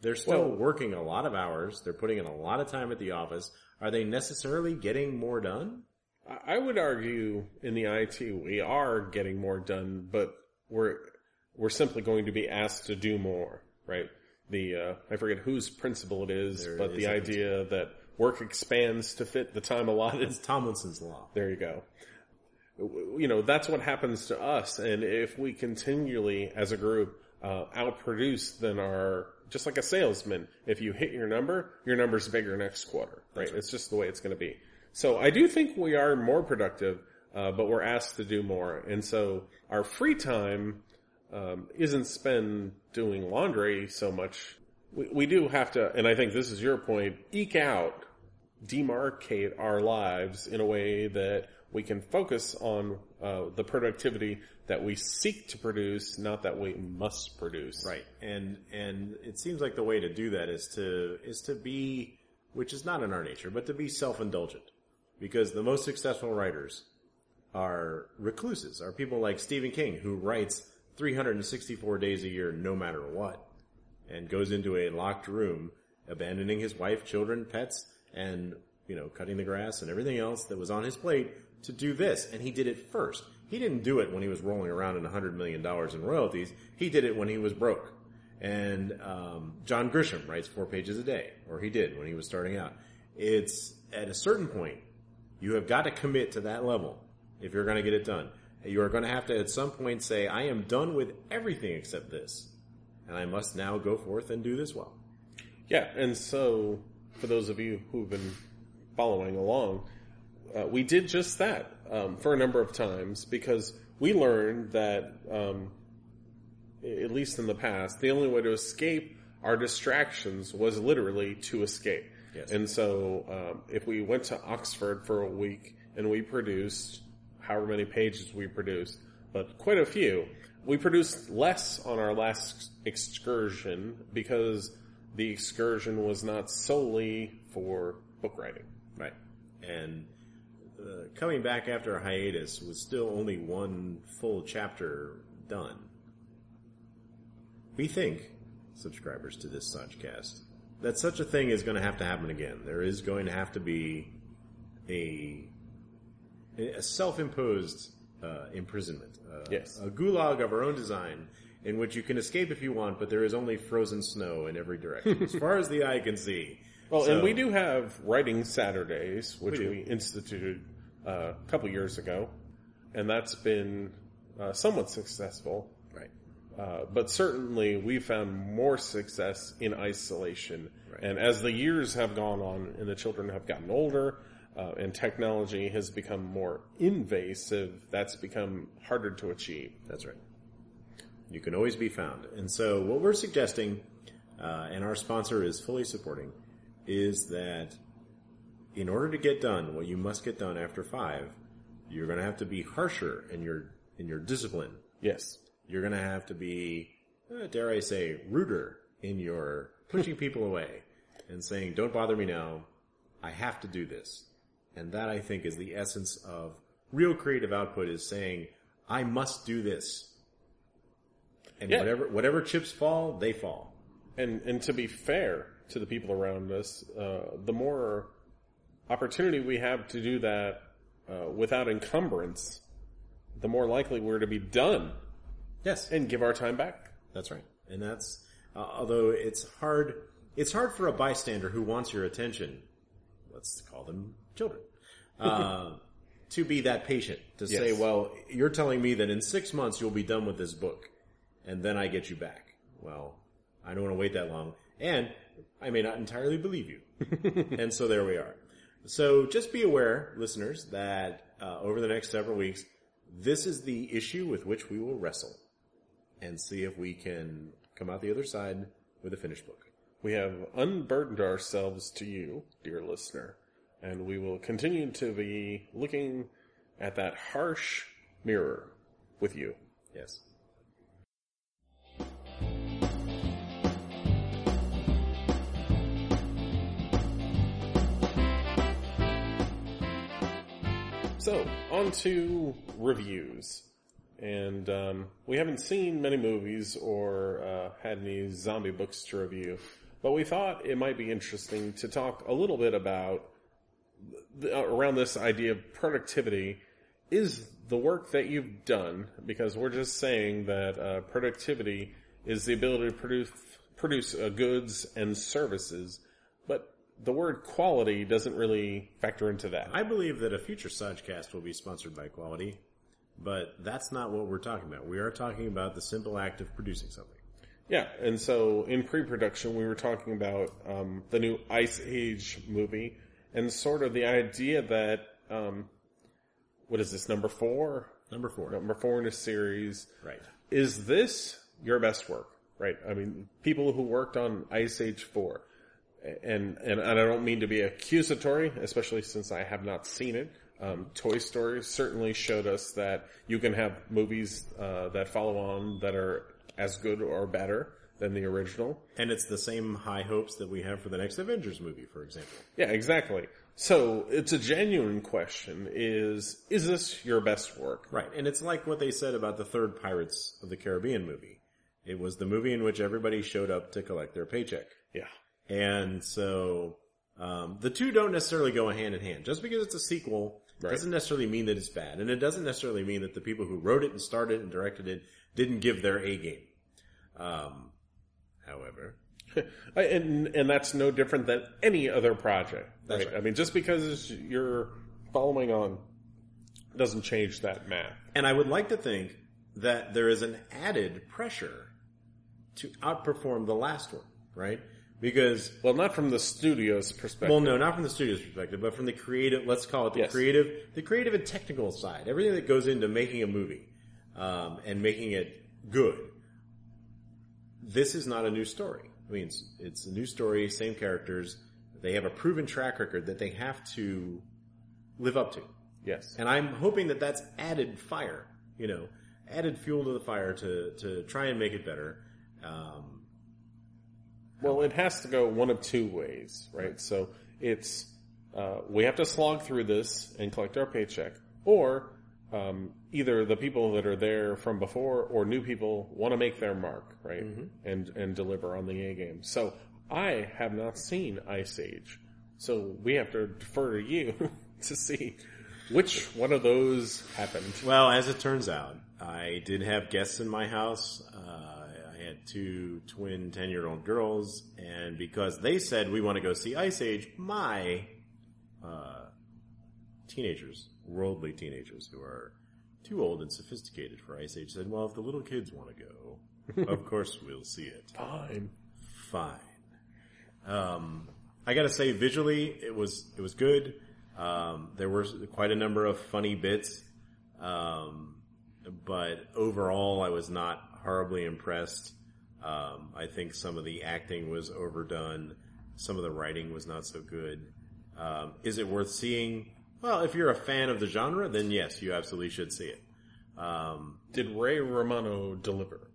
They're still well, working a lot of hours. They're putting in a lot of time at the office. Are they necessarily getting more done? I would argue in the I T we are getting more done, but we're we're simply going to be asked to do more, right? The uh, I forget whose principle it is, there but it the idea that work expands to fit the time allotted. It's Tomlinson's law. There you go. You know, that's what happens to us, and if we continually, as a group, uh, outproduce then our, just like a salesman, if you hit your number, your number's bigger next quarter, right? right. It's just the way it's going to be. So I do think we are more productive, uh, but we're asked to do more, and so our free time um, isn't spent doing laundry so much. We, we do have to, and I think this is your point, eke out, demarcate our lives in a way that we can focus on uh, the productivity that we seek to produce, not that we must produce. Right, and and it seems like the way to do that is to is to be, which is not in our nature, but to be self-indulgent, because the most successful writers are recluses, are people like Stephen King, who writes three hundred sixty-four days a year, no matter what, and goes into a locked room, abandoning his wife, children, pets, and you know, cutting the grass and everything else that was on his plate, to do this, and he did it first. He didn't do it when he was rolling around in one hundred million dollars in royalties. He did it when he was broke. And um, John Grisham writes four pages a day, or he did when he was starting out. It's at a certain point, you have got to commit to that level if you're going to get it done. You are going to have to at some point say, I am done with everything except this, and I must now go forth and do this well. Yeah, and so for those of you who've been following along, Uh, we did just that um, for a number of times, because we learned that, um, at least in the past, the only way to escape our distractions was literally to escape. Yes. And so um, if we went to Oxford for a week and we produced however many pages we produced, but quite a few, we produced less on our last excursion because the excursion was not solely for book writing. Right. And Uh, coming back after a hiatus was still only one full chapter done. We think, subscribers to this SajCast, that such a thing is going to have to happen again. There is going to have to be a, a self-imposed uh, imprisonment. Uh, yes. A gulag of our own design in which you can escape if you want, but there is only frozen snow in every direction, as far as the eye can see. Well, so, and we do have writing Saturdays, which we, we instituted uh, a couple years ago, and that's been uh, somewhat successful. Right. Uh, but certainly we found more success in isolation. Right. And as the years have gone on and the children have gotten older uh, and technology has become more invasive, that's become harder to achieve. That's right. You can always be found. And so what we're suggesting, uh, and our sponsor is fully supporting, is that in order to get done what you must get done after five, you're going to have to be harsher in your in your discipline. Yes. You're going to have to be, uh, dare I say, ruder in your pushing people away and saying, don't bother me now. I have to do this. And that, I think, is the essence of real creative output, is saying, I must do this. And yeah. whatever whatever chips fall, they fall. And and to be fair to the people around us, uh, the more opportunity we have to do that uh, without encumbrance, the more likely we're to be done. Yes, and give our time back. That's right. And that's uh, although it's hard, it's hard for a bystander who wants your attention. Let's call them children. Uh, to be that patient to yes. say, "Well, you're telling me that in six months you'll be done with this book, and then I get you back." Well, I don't want to wait that long, and I may not entirely believe you. And so there we are. So just be aware, listeners, that uh, over the next several weeks, this is the issue with which we will wrestle and see if we can come out the other side with a finished book. We have unburdened ourselves to you, dear listener, and we will continue to be looking at that harsh mirror with you. Yes. So, on to reviews. And um, we haven't seen many movies or uh, had any zombie books to review, but we thought it might be interesting to talk a little bit about, the, uh, around this idea of productivity, is the work that you've done, because we're just saying that uh, productivity is the ability to produce, produce uh, goods and services, but the word quality doesn't really factor into that. I believe that a future SajCast will be sponsored by quality, but that's not what we're talking about. We are talking about the simple act of producing something. Yeah, and so in pre-production we were talking about um, the new Ice Age movie and sort of the idea that, um, what is this, number four? Number four. Number four in a series. Right. Is this your best work? Right. I mean, people who worked on Ice Age four. And, and I don't mean to be accusatory, especially since I have not seen it. Um, Toy Story certainly showed us that you can have movies uh, that follow on that are as good or better than the original. And it's the same high hopes that we have for the next Avengers movie, for example. Yeah, exactly. So it's a genuine question is, is this your best work? Right. And it's like what they said about the third Pirates of the Caribbean movie. It was the movie in which everybody showed up to collect their paycheck. Yeah. And so, um, the two don't necessarily go hand in hand. Just because it's a sequel right. doesn't necessarily mean that it's bad. And it doesn't necessarily mean that the people who wrote it and started and directed it didn't give their A game. Um, however. and, and that's no different than any other project. That's right. right. I mean, just because you're following on doesn't change that math. And I would like to think that there is an added pressure to outperform the last one, right? Because... Well, not from the studio's perspective. Well, no, not from the studio's perspective, but from the creative, let's call it the yes. creative, the creative and technical side. Everything that goes into making a movie, um, and making it good. This is not a new story. I mean, it's, it's a new story, same characters. They have a proven track record that they have to live up to. Yes. And I'm hoping that that's added fire, you know, added fuel to the fire to, to try and make it better. Um, Well, it has to go one of two ways, right? right. So it's uh we have to slog through this and collect our paycheck, or um either the people that are there from before or new people want to make their mark, right? Mm-hmm. And and deliver on the A game. So I have not seen Ice Age, so we have to defer to you to see which one of those happened. Well, as it turns out, I did have guests in my house. Uh had two twin ten-year-old girls, and because they said we want to go see Ice Age, my uh, teenagers, worldly teenagers who are too old and sophisticated for Ice Age, said, well, if the little kids want to go, of course we'll see it. Fine. Fine. Um, I got to say, visually, it was it was good. Um, there were quite a number of funny bits, um, but overall I was not horribly impressed. Um, I think some of the acting was overdone. Some of the writing was not so good. Um, is it worth seeing? Well, if you're a fan of the genre, then yes, you absolutely should see it. Um, did Ray Romano deliver?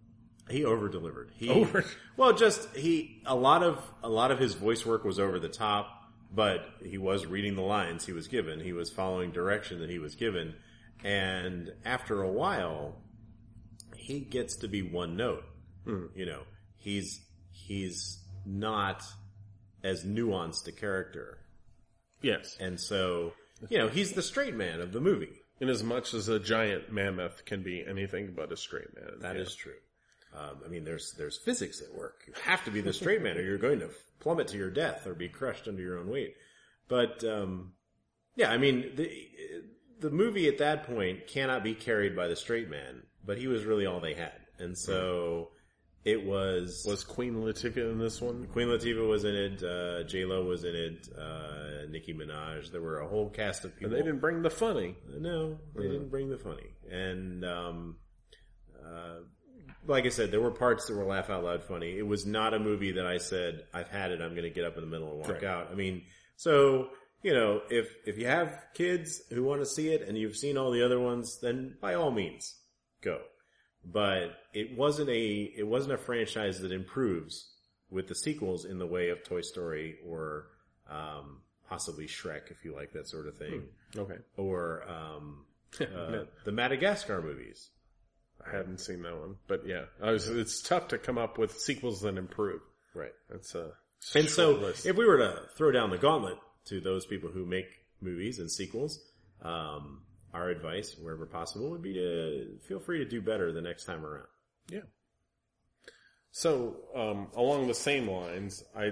He over-delivered. He, over? Well, just he. A lot of a lot of his voice work was over the top, but he was reading the lines he was given. He was following direction that he was given, and after a while. He gets to be one note, mm. you know, he's, he's not as nuanced a character. Yes. And so, you know, he's the straight man of the movie. In as much as a giant mammoth can be anything but a straight man. That yeah. is true. Um, I mean, there's, there's physics at work. You have to be the straight man or you're going to plummet to your death or be crushed under your own weight. But, um, yeah, I mean, the, the movie at that point cannot be carried by the straight man. But he was really all they had. And so It was... Was Queen Latifah in this one? Queen Latifah was in it. Uh, J-Lo was in it. Uh, Nicki Minaj. There were a whole cast of people. And they didn't bring the funny. No, they mm-hmm. didn't bring the funny. And, um, uh, like I said, there were parts that were laugh out loud funny. It was not a movie that I said, I've had it, I'm going to get up in the middle and walk Correct. Out. I mean, so... You know, if, if you have kids who want to see it and you've seen all the other ones, then by all means, go. But it wasn't a, it wasn't a franchise that improves with the sequels in the way of Toy Story or, um, possibly Shrek, if you like that sort of thing. Hmm. Okay. Or, um, uh, the Madagascar movies. I hadn't seen that one, but yeah, I was, it's tough to come up with sequels that improve. Right. That's a, and so list. If we were to throw down the gauntlet, to those people who make movies and sequels, um, our advice, wherever possible, would be to feel free to do better the next time around. Yeah. So, um, along the same lines, I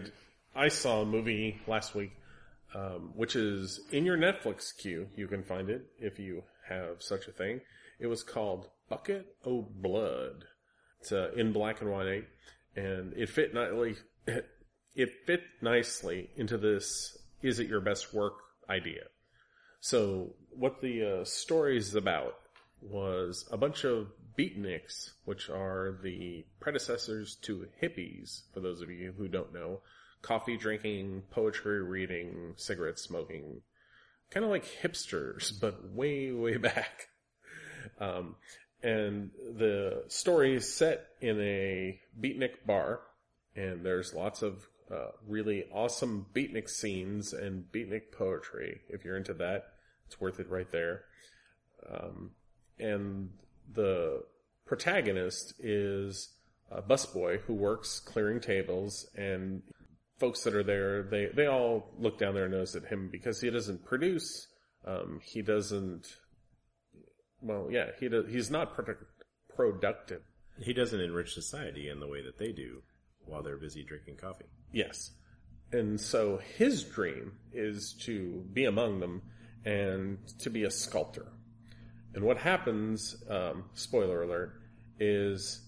I saw a movie last week, um, which is in your Netflix queue. You can find it if you have such a thing. It was called Bucket O' Blood. It's uh, in black and white, and it fit nicely. It fit nicely into this. Is it your best work idea? So what the uh, story is about was a bunch of beatniks, which are the predecessors to hippies, for those of you who don't know. Coffee drinking, poetry reading, cigarette smoking. Kind of like hipsters, but way, way back. Um, and the story is set in a beatnik bar, and there's lots of Uh, really awesome beatnik scenes and beatnik poetry. If you're into that, it's worth it right there. Um, and the protagonist is a busboy who works clearing tables, and folks that are there, they, they all look down their nose at him because he doesn't produce. Um, he doesn't, well, yeah, he does, he's not product, productive. He doesn't enrich society in the way that they do while they're busy drinking coffee. Yes. And so his dream is to be among them and to be a sculptor. And what happens, um, spoiler alert, is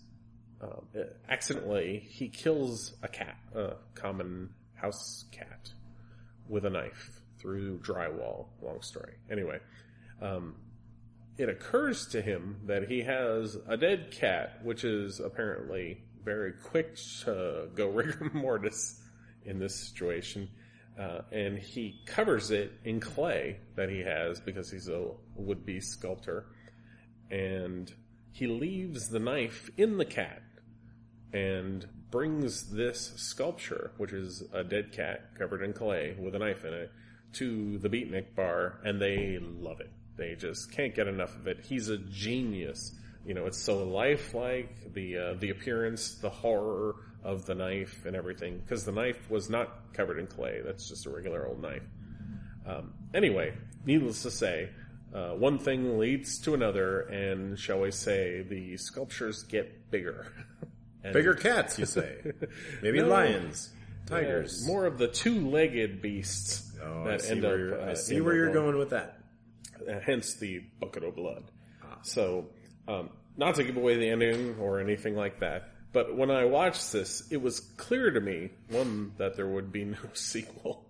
um, accidentally he kills a cat, a common house cat, with a knife through drywall. Long story. Anyway, um, it occurs to him that he has a dead cat, which is apparently very quick to go rigor mortis in this situation. Uh, and he covers it in clay that he has because he's a would-be sculptor. And he leaves the knife in the cat and brings this sculpture, which is a dead cat covered in clay with a knife in it, to the beatnik bar, and they love it. They just can't get enough of it. He's a genius. You know, it's so lifelike, the uh, the appearance, the horror of the knife and everything. Because the knife was not covered in clay. That's just a regular old knife. Um, anyway, needless to say, uh, one thing leads to another, and shall we say, the sculptures get bigger. And bigger cats, you say. Maybe no, lions, tigers. Uh, more of the two-legged beasts oh, that end up... Uh, I see where you're going with that. Uh, hence the bucket of blood. Ah. So... Um, not to give away the ending or anything like that, but when I watched this, it was clear to me, one, that there would be no sequel,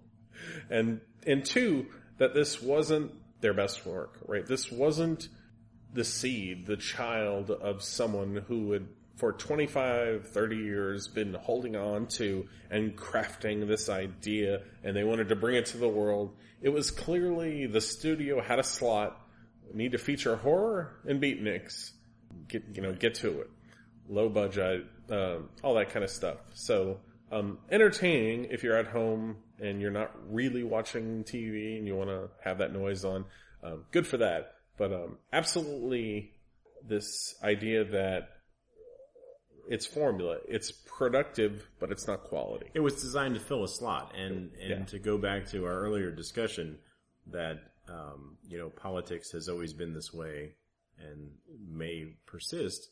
and and two, that this wasn't their best work, right? This wasn't the seed, the child of someone who had, for twenty-five, thirty years, been holding on to and crafting this idea, and they wanted to bring it to the world. It was clearly the studio had a slot. Need to feature horror and beatniks. Get, you know, get to it. Low budget, uh, all that kind of stuff. So, um, entertaining if you're at home and you're not really watching T V and you want to have that noise on. Um, good for that. But, um, absolutely this idea that it's formula. It's productive, but it's not quality. It was designed to fill a slot. And, and yeah. to go back to our earlier discussion that, Um, you know, politics has always been this way and may persist.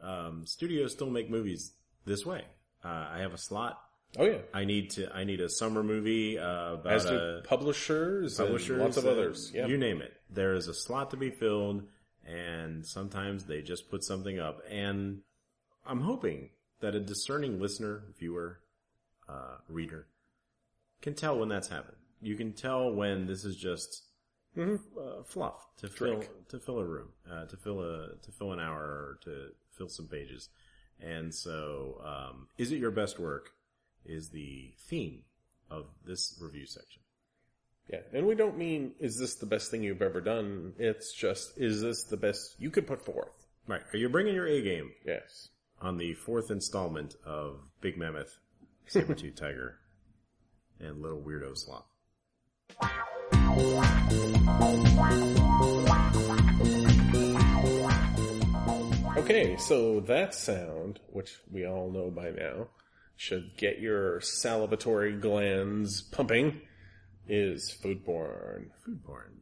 Um, studios still make movies this way. Uh, I have a slot. Oh yeah. I need to, I need a summer movie, uh, about As do a, publishers, publishers and lots of others. Yeah. You name it. There is a slot to be filled, and sometimes they just put something up, and I'm hoping that a discerning listener, viewer, uh, reader can tell when that's happened. You can tell when this is just mm-hmm. uh, fluff to Trick. fill to fill a room, uh, to fill a to fill an hour, or to fill some pages. And so, um, is it your best work? Is the theme of this review section. Yeah, and we don't mean, is this the best thing you've ever done? It's just, is this the best you could put forth? Right. Are you bringing your A game? Yes. On the fourth installment of Big Mammoth, Saber-Tooth Tiger, and Little Weirdo Sloth. Okay, so that sound, which we all know by now, should get your salivatory glands pumping, is foodborne. Foodborne.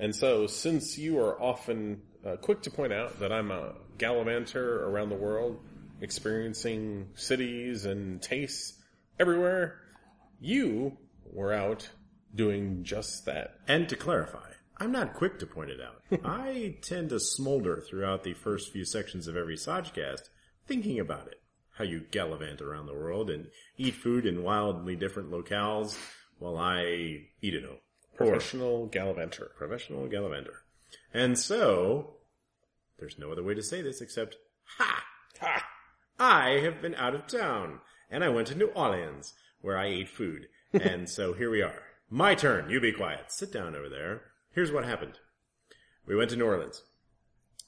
And so, since you are often uh, quick to point out that I'm a gallivanter around the world, experiencing cities and tastes everywhere, you were out doing just that. And to clarify, I'm not quick to point it out. I tend to smolder throughout the first few sections of every SajCast thinking about it. How you gallivant around the world and eat food in wildly different locales while I eat it all. Professional gallivanter. Professional gallivanter. And so, there's no other way to say this except, ha! Ha! I have been out of town, and I went to New Orleans, where I ate food. And so here we are. My turn. You be quiet. Sit down over there. Here's what happened. We went to New Orleans.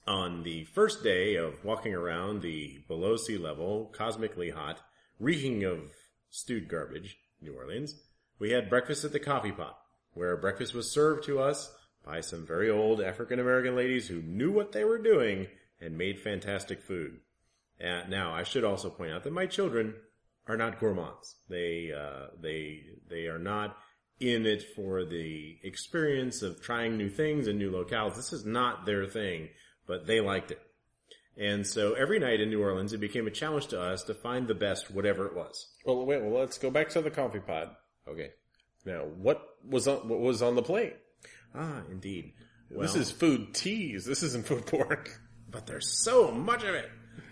On the first day of walking around the below sea level, cosmically hot, reeking of stewed garbage, New Orleans, we had breakfast at the Coffee Pot, where breakfast was served to us by some very old African-American ladies who knew what they were doing and made fantastic food. And now, I should also point out that my children are not gourmands. They, uh, they, they are not in it for the experience of trying new things in new locales. This is not their thing. But they liked it. And so every night in New Orleans, it became a challenge to us to find the best whatever it was. Well, wait, well, let's go back to the Coffee Pod. Okay. Now, what was on, what was on the plate? Ah, indeed. Well, this is food teas. This isn't food pork. But there's so much of it.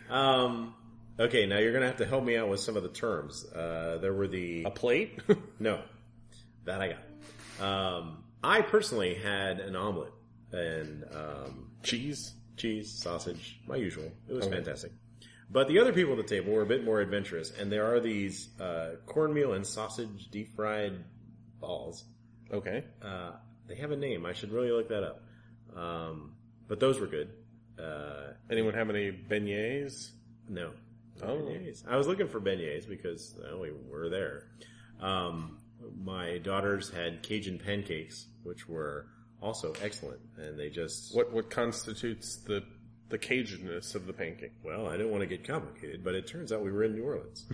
Um, okay, now you're going to have to help me out with some of the terms. Uh, there were the... A plate? No. That I got. Um, I personally had an omelet and, um... cheese. Cheese, sausage, my usual. It was okay. Fantastic. But the other people at the table were a bit more adventurous, and there are these uh, cornmeal and sausage deep-fried balls. Okay. Uh, they have a name. I should really look that up. Um, but those were good. Uh, Anyone have any beignets? No. Oh. Beignets. I was looking for beignets because well, we were there. Um, my daughters had Cajun pancakes, which were... also excellent, and they just... What what constitutes the the Cajun-ness of the pancake? Well, I didn't want to get complicated, but it turns out we were in New Orleans.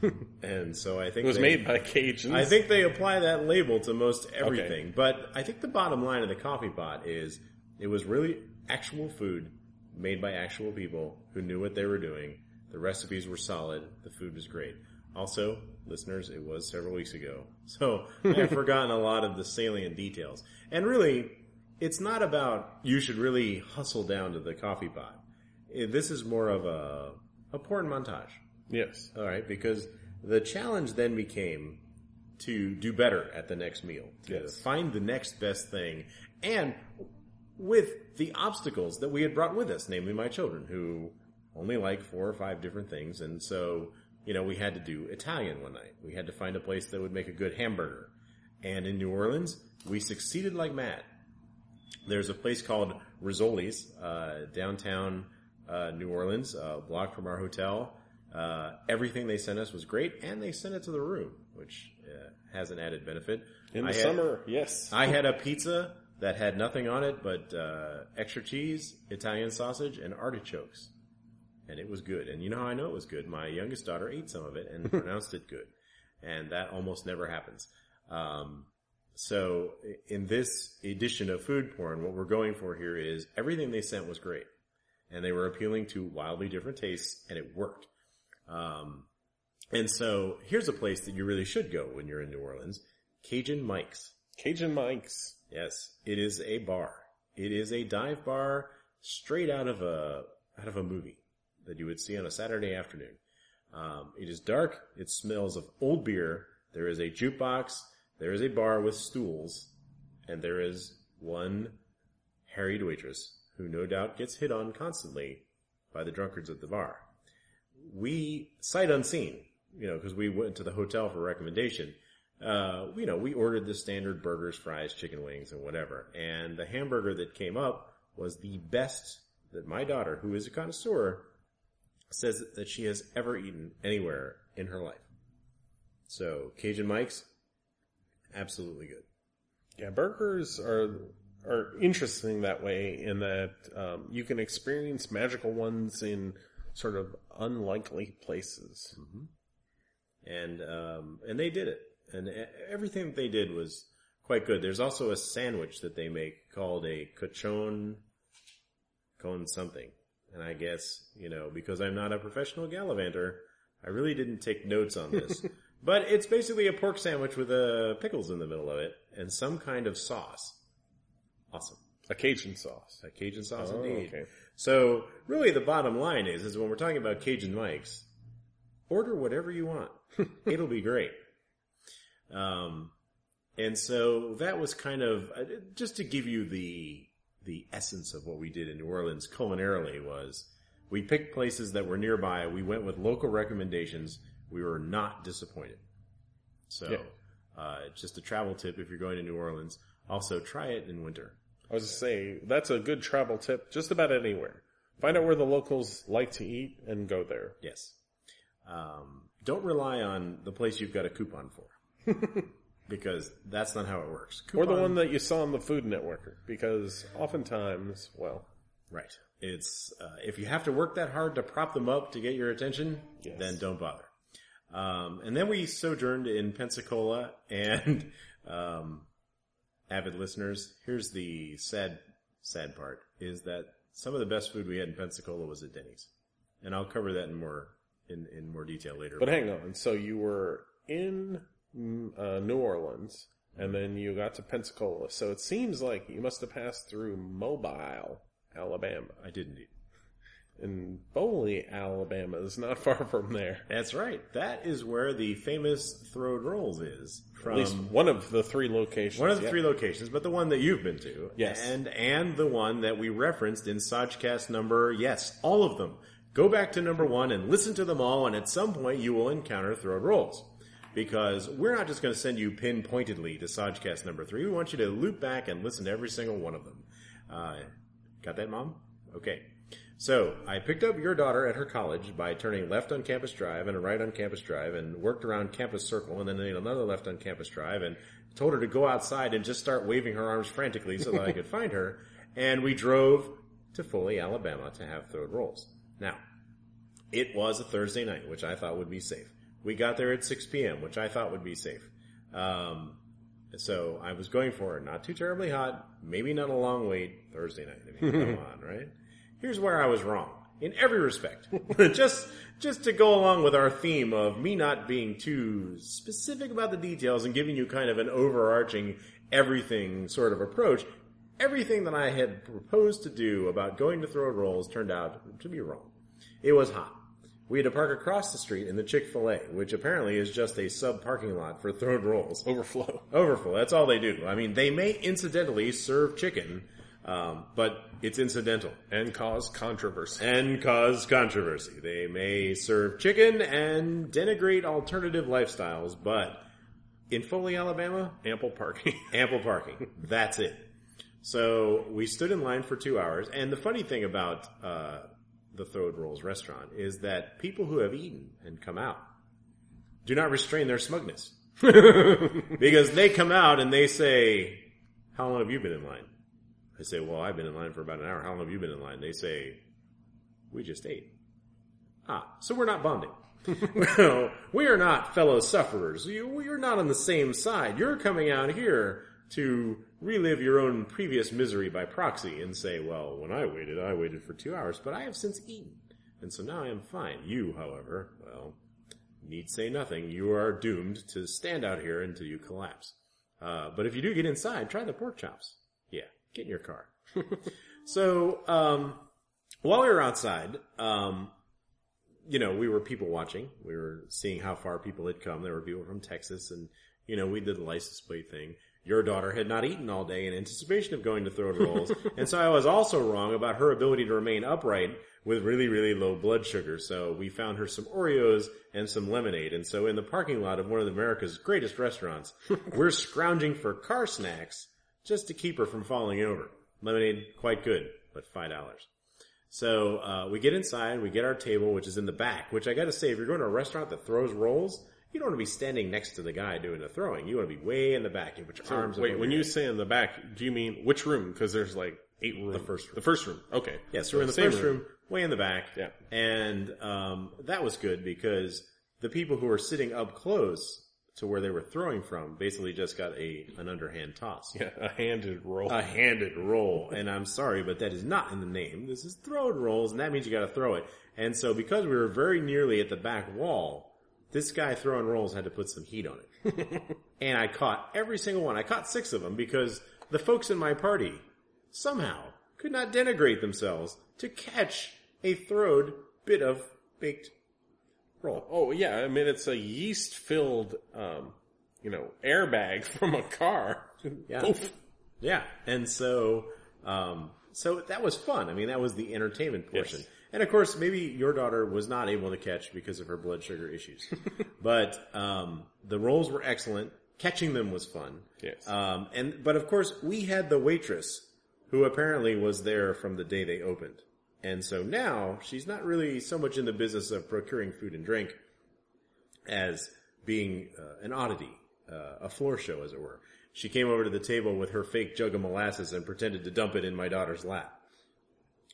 And so I think... It was they, made by Cajuns. I think they apply that label to most everything. Okay. But I think the bottom line of the Coffee Pot is it was really actual food made by actual people who knew what they were doing. The recipes were solid. The food was great. Also, listeners, it was several weeks ago. So I've forgotten a lot of the salient details. And really... It's not about you should really hustle down to the Coffee Pot. This is more of a a porn montage. Yes. All right, because the challenge then became to do better at the next meal, to yes. find the next best thing, and with the obstacles that we had brought with us, namely my children, who only like four or five different things. And so, you know, we had to do Italian one night. We had to find a place that would make a good hamburger. And in New Orleans, we succeeded like mad. There's a place called Rizzoli's, uh, downtown, uh, New Orleans, a uh, block from our hotel. Uh, everything they sent us was great, and they sent it to the room, which, uh, has an added benefit. In the I summer, had, yes. I had a pizza that had nothing on it but, uh, extra cheese, Italian sausage, and artichokes. And it was good. And you know how I know it was good? My youngest daughter ate some of it and pronounced it good. And that almost never happens. Um, So in this edition of Food Porn, what we're going for here is everything they sent was great. And they were appealing to wildly different tastes, and it worked. Um, and so here's a place that you really should go when you're in New Orleans. Cajun Mike's. Cajun Mike's. Yes. It is a bar. It is a dive bar straight out of a out of a movie that you would see on a Saturday afternoon. Um, it is dark. It smells of old beer. There is a jukebox. There is a bar with stools. And there is one harried waitress who no doubt gets hit on constantly by the drunkards at the bar. We, sight unseen, you know, because we went to the hotel for recommendation. Uh, you know, we ordered the standard burgers, fries, chicken wings, and whatever. And the hamburger that came up was the best that my daughter, who is a connoisseur, says that she has ever eaten anywhere in her life. So, Cajun Mike's, absolutely good. Yeah, burgers are are interesting that way in that um, you can experience magical ones in sort of unlikely places. Mm-hmm. And um, and they did it. And everything that they did was quite good. There's also a sandwich that they make called a cochon, con something. And I guess, you know, because I'm not a professional gallivanter, I really didn't take notes on this. But it's basically a pork sandwich with uh, pickles in the middle of it and some kind of sauce. Awesome. A Cajun sauce. A Cajun sauce, oh, indeed. Okay. So really the bottom line is, is when we're talking about Cajun Mike's, order whatever you want. It'll be great. Um, and so that was kind of, uh, just to give you the, the essence of what we did in New Orleans culinarily was we picked places that were nearby. We went with local recommendations. We were not disappointed. So, yeah. uh, just a travel tip if you're going to New Orleans. Also try it in winter. I was going to say, that's a good travel tip just about anywhere. Find out where the locals like to eat and go there. Yes. Um, don't rely on the place you've got a coupon for. Because that's not how it works. Coupon. Or the one that you saw on the Food Networker. Because oftentimes, well. Right. It's, uh, if you have to work that hard to prop them up to get your attention, yes. Then don't bother. Um, and then we sojourned in Pensacola and, um, avid listeners, here's the sad, sad part is that some of the best food we had in Pensacola was at Denny's. And I'll cover that in more, in, in more detail later. But hang on. So you were in Uh, New Orleans, and then you got to Pensacola. So it seems like you must have passed through Mobile, Alabama. I did indeed. And Foley, Alabama is not far from there. That's right. That is where the famous Throwed Rolls is. From At least one of the three locations. One of the yeah. three locations, but the one that you've been to. Yes. And, and the one that we referenced in SajCast number, yes, all of them. Go back to number one and listen to them all, and at some point you will encounter Throwed Rolls. Because we're not just going to send you pinpointedly to SajCast number three. We want you to loop back and listen to every single one of them. Uh, got that, Mom? Okay. So I picked up your daughter at her college by turning left on Campus Drive and a right on Campus Drive and worked around Campus Circle and then another left on Campus Drive and told her to go outside and just start waving her arms frantically so that I could find her. And we drove to Foley, Alabama to have Throwed Rolls. Now, it was a Thursday night, which I thought would be safe. We got there at six p.m., which I thought would be safe. Um, so I was going for it. Not too terribly hot, maybe not a long wait. Thursday night, I mean, come on, right? Here's where I was wrong in every respect. just just to go along with our theme of me not being too specific about the details and giving you kind of an overarching everything sort of approach, everything that I had proposed to do about going to Throwed Rolls turned out to be wrong. It was hot. We had to park across the street in the Chick-fil-A, which apparently is just a sub-parking lot for Throwed Rolls. Overflow. Overflow. That's all they do. I mean, they may incidentally serve chicken, um, but it's incidental. And cause controversy. And cause controversy. They may serve chicken and denigrate alternative lifestyles, but in Foley, Alabama, ample parking. Ample parking. That's it. So we stood in line for two hours. And the funny thing about... uh the Throwed Rolls restaurant is that people who have eaten and come out do not restrain their smugness because they come out and they say, how long have you been in line? I say, well, I've been in line for about an hour. How long have you been in line? They say, we just ate. Ah, so we're not bonding. We are not fellow sufferers. You, you're not on the same side. You're coming out here to relive your own previous misery by proxy and say, well, when I waited, I waited for two hours, but I have since eaten. And so now I am fine. You, however, well, need say nothing. You are doomed to stand out here until you collapse. Uh, but if you do get inside, try the pork chops. Yeah, get in your car. So um, while we were outside, um, you know, we were people watching. We were seeing how far people had come. There were people from Texas, and, you know, we did the license plate thing. Your daughter had not eaten all day in anticipation of going to Throwed Rolls. And so I was also wrong about her ability to remain upright with really, really low blood sugar. So we found her some Oreos and some lemonade. And so in the parking lot of one of America's greatest restaurants, we're scrounging for car snacks just to keep her from falling over. Lemonade, quite good, but five dollars. So uh we get inside, we get our table, which is in the back, which I got to say, if you're going to a restaurant that throws rolls, you don't want to be standing next to the guy doing the throwing. You want to be way in the back. You put your so arms wait, when you head. Say in the back, do you mean which room? Because there's like eight rooms. The first room. The first room. Okay. Yes, yeah, so we're in the first room, room, way in the back. Yeah. And um that was good because the people who were sitting up close to where they were throwing from basically just got a an underhand toss. Yeah, a handed roll. A handed roll. And I'm sorry, but that is not in the name. This is Throwed Rolls, and that means you got to throw it. And so because we were very nearly at the back wall, this guy throwing rolls had to put some heat on it. And I caught every single one. I caught six of them because the folks in my party somehow could not denigrate themselves to catch a throwed bit of baked roll. Oh, yeah. I mean, it's a yeast-filled, um, you know, airbag from a car. Yeah. Oof. Yeah. And so, um, so that was fun. I mean, that was the entertainment portion. Yes. And, of course, maybe your daughter was not able to catch because of her blood sugar issues. But um the rolls were excellent. Catching them was fun. Yes. Um, and But, of course, we had the waitress who apparently was there from the day they opened. And so now she's not really so much in the business of procuring food and drink as being uh, an oddity, uh, a floor show, as it were. She came over to the table with her fake jug of molasses and pretended to dump it in my daughter's lap.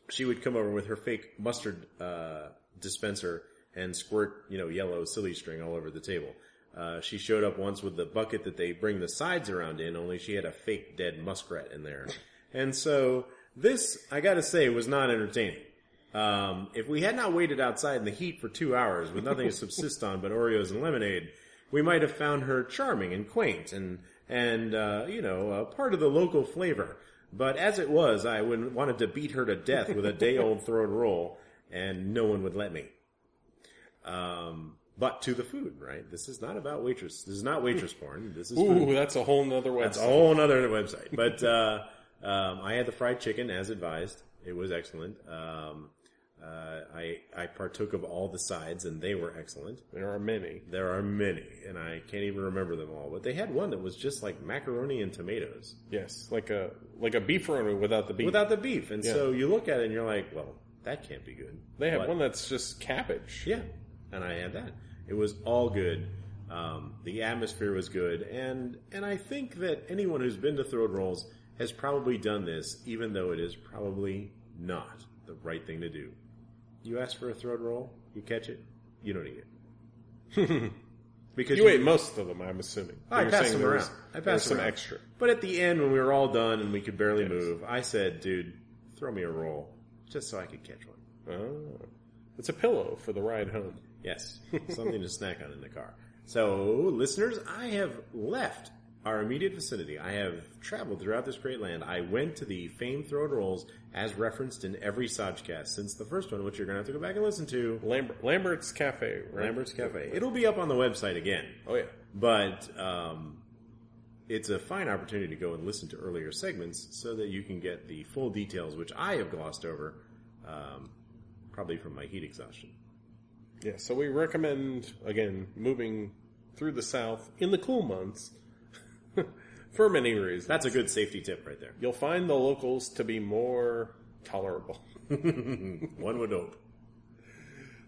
She would come over with her fake mustard uh dispenser and squirt, you know, yellow silly string all over the table. Uh she showed up once with the bucket that they bring the sides around in, only she had a fake dead muskrat in there. And so this, I gotta say, was not entertaining. Um if we had not waited outside in the heat for two hours with nothing to subsist on but Oreos and lemonade, we might have found her charming and quaint and, and uh, you know, uh, part of the local flavor. But as it was, I would, wanted to beat her to death with a day-old thrown roll, and no one would let me. Um, but to the food, right? This is not about waitress. This is not waitress porn. This is Ooh, food. That's a whole nother website. That's a whole nother website. But uh, um, I had the fried chicken as advised. It was excellent. Um, uh, I I partook of all the sides, and they were excellent. There are many. There are many, and I can't even remember them all. But they had one that was just like macaroni and tomatoes. Yes, like a... Like a beefaroni without the beef. Without the beef. And yeah. So you look at it and you're like, well, that can't be good. They have but, one that's just cabbage. Yeah. And I had that. It was all good. Um, the atmosphere was good. And and I think that anyone who's been to Throwed Rolls has probably done this, even though it is probably not the right thing to do. You ask for a Throwed Roll, you catch it, you don't eat it. Because you, you ate most of them, I'm assuming. I passed them around. I passed some extra. But at the end, when we were all done and we could barely yes. move, I said, "Dude, throw me a roll, just so I could catch one." Oh, it's a pillow for the ride home. Yes, something to snack on in the car. So, listeners, I have left our immediate vicinity. I have traveled throughout this great land. I went to the famed Throwed Rolls, as referenced in every SajCast since the first one, which you're going to have to go back and listen to. Lambert, Lambert's Cafe. Right? Lambert's Cafe. It'll be up on the website again. Oh, yeah. But um, it's a fine opportunity to go and listen to earlier segments so that you can get the full details, which I have glossed over, um, probably from my heat exhaustion. Yeah, so we recommend, again, moving through the South in the cool months for many reasons. That's a good safety tip right there. You'll find the locals to be more tolerable. One would hope.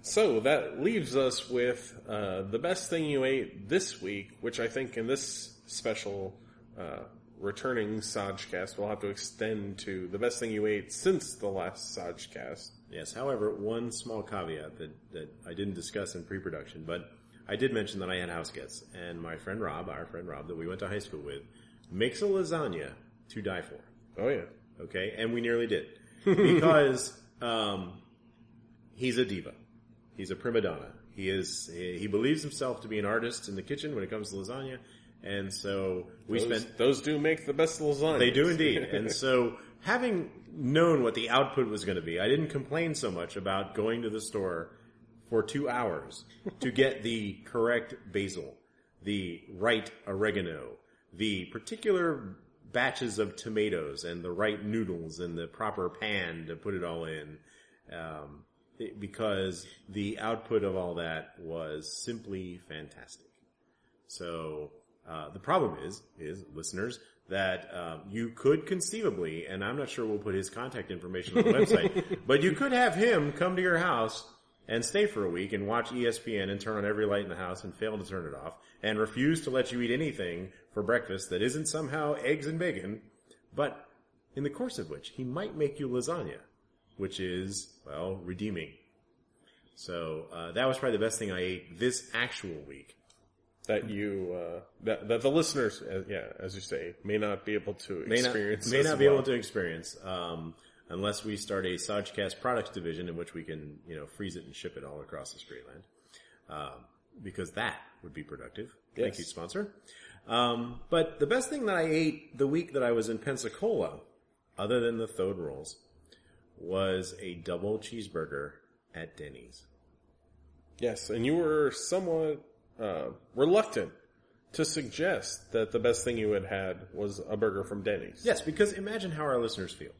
So that leaves us with uh, the best thing you ate this week, which I think in this special uh, returning SajCast we'll have to extend to the best thing you ate since the last SajCast. Yes, however, one small caveat that, that I didn't discuss in pre-production, but I did mention that I had house guests, and my friend Rob, our friend Rob, that we went to high school with, makes a lasagna to die for. Oh, yeah. Okay? And we nearly did. Because um, he's a diva. He's a prima donna. He is. He believes himself to be an artist in the kitchen when it comes to lasagna. And so we those, spent... Those do make the best lasagna. They do indeed. And so having known what the output was going to be, I didn't complain so much about going to the store for two hours to get the correct basil, the right oregano, the particular batches of tomatoes and the right noodles and the proper pan to put it all in, um, it, because the output of all that was simply fantastic. So uh, the problem is, is listeners, that uh, you could conceivably, and I'm not sure we'll put his contact information on the website, but you could have him come to your house and stay for a week and watch E S P N and turn on every light in the house and fail to turn it off and refuse to let you eat anything for breakfast that isn't somehow eggs and bacon, but in the course of which he might make you lasagna, which is, well, redeeming. So uh, that was probably the best thing I ate this actual week. That you, uh, that, that the listeners, uh, yeah, as you say, may not be able to experience. May not, may not be well. able to experience, um, unless we start a SajCast products division in which we can, you know, freeze it and ship it all across the Spreeland. Um, because that would be productive. Yes. Thank you, sponsor. Um, but the best thing that I ate the week that I was in Pensacola, other than the Throwed Rolls, was a double cheeseburger at Denny's. Yes, and you were somewhat Uh, reluctant to suggest that the best thing you had had was a burger from Denny's. Yes, because imagine how our listeners feel.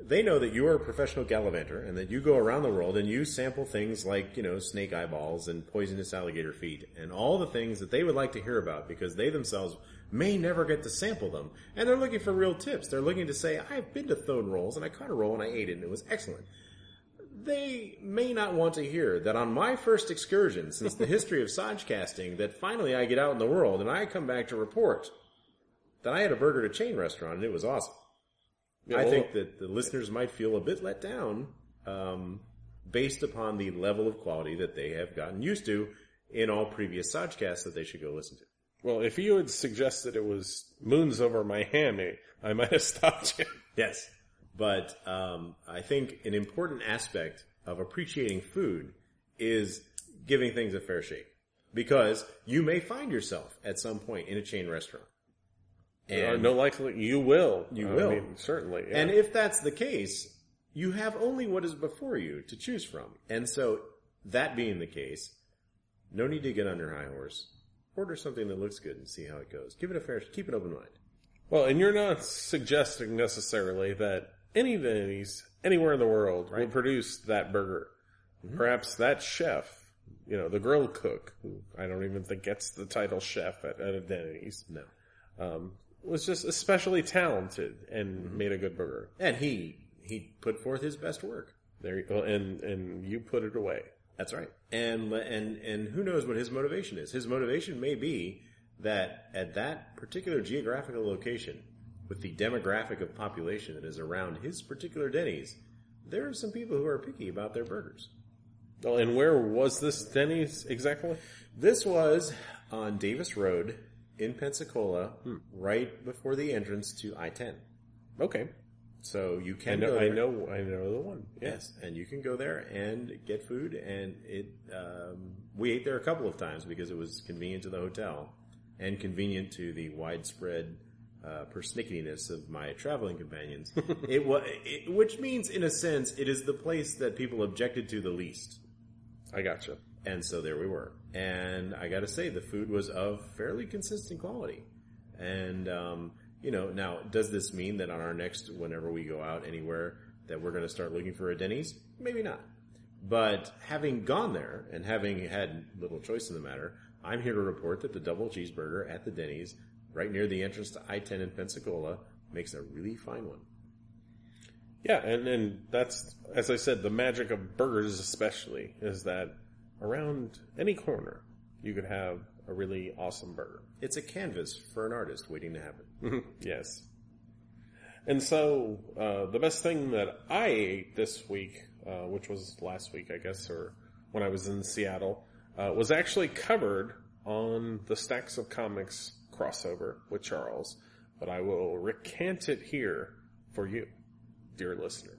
They know that you are a professional gallivanter and that you go around the world and you sample things like, you know, snake eyeballs and poisonous alligator feet and all the things that they would like to hear about because they themselves may never get to sample them. And they're looking for real tips. They're looking to say, I've been to Throwed Rolls and I caught a roll and I ate it and it was excellent. They may not want to hear that on my first excursion since the history of SajCasting that finally I get out in the world and I come back to report that I had a burger at a chain restaurant and it was awesome. Yeah, well, I think that the listeners might feel a bit let down um, based upon the level of quality that they have gotten used to in all previous SajCasts that they should go listen to. Well, if you had suggested it was Moons Over Miami, I might have stopped you. Yes. But um, I think an important aspect of appreciating food is giving things a fair shake. Because you may find yourself at some point in a chain restaurant. And uh, no likely you will. You uh, will. I mean, certainly. Yeah. And if that's the case, you have only what is before you to choose from. And so that being the case, no need to get on your high horse. Order something that looks good and see how it goes. Give it a fair shake. Keep an open mind. Well, and you're not suggesting necessarily that any Denny's anywhere in the world right. will produce that burger. Mm-hmm. Perhaps that chef, you know, the grill cook, who I don't even think gets the title chef at, at a Denny's. No. Um, was just especially talented and mm-hmm. made a good burger. And he, he put forth his best work. There you go. And, and you put it away. That's right. And, and, and who knows what his motivation is. His motivation may be that at that particular geographical location, with the demographic of population that is around his particular Denny's, there are some people who are picky about their burgers. Well, and where was this Denny's exactly? This was on Davis Road in Pensacola, hmm. right before the entrance to I ten. Okay. So you can I know, go there. I know, I know the one. Yeah. Yes. And you can go there and get food. And it, um, we ate there a couple of times because it was convenient to the hotel and convenient to the widespread Uh, persnicketiness of my traveling companions, it was, it, which means, in a sense, it is the place that people objected to the least. I gotcha. And so there we were. And I gotta say, the food was of fairly consistent quality. And, um, you know, now, does this mean that on our next, whenever we go out anywhere, that we're gonna start looking for a Denny's? Maybe not. But having gone there, and having had little choice in the matter, I'm here to report that the double cheeseburger at the Denny's right near the entrance to I ten in Pensacola makes a really fine one. Yeah, and, and that's, as I said, the magic of burgers especially, is that around any corner, you could have a really awesome burger. It's a canvas for an artist waiting to happen. Yes. And so, uh, the best thing that I ate this week, uh, which was last week, I guess, or when I was in Seattle, uh, was actually covered on the Stacks of Comics crossover with Charles, but I will recant it here for you, dear listener.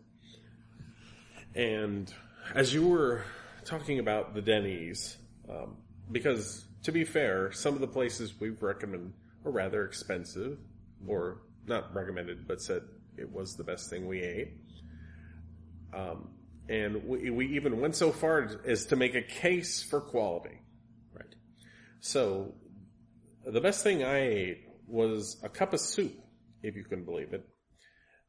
And as you were talking about the Denny's, um, because to be fair, some of the places we've recommended are rather expensive, or not recommended, but said it was the best thing we ate. Um, And we, we even went so far as to make a case for quality. Right. So the best thing I ate was a cup of soup, if you can believe it.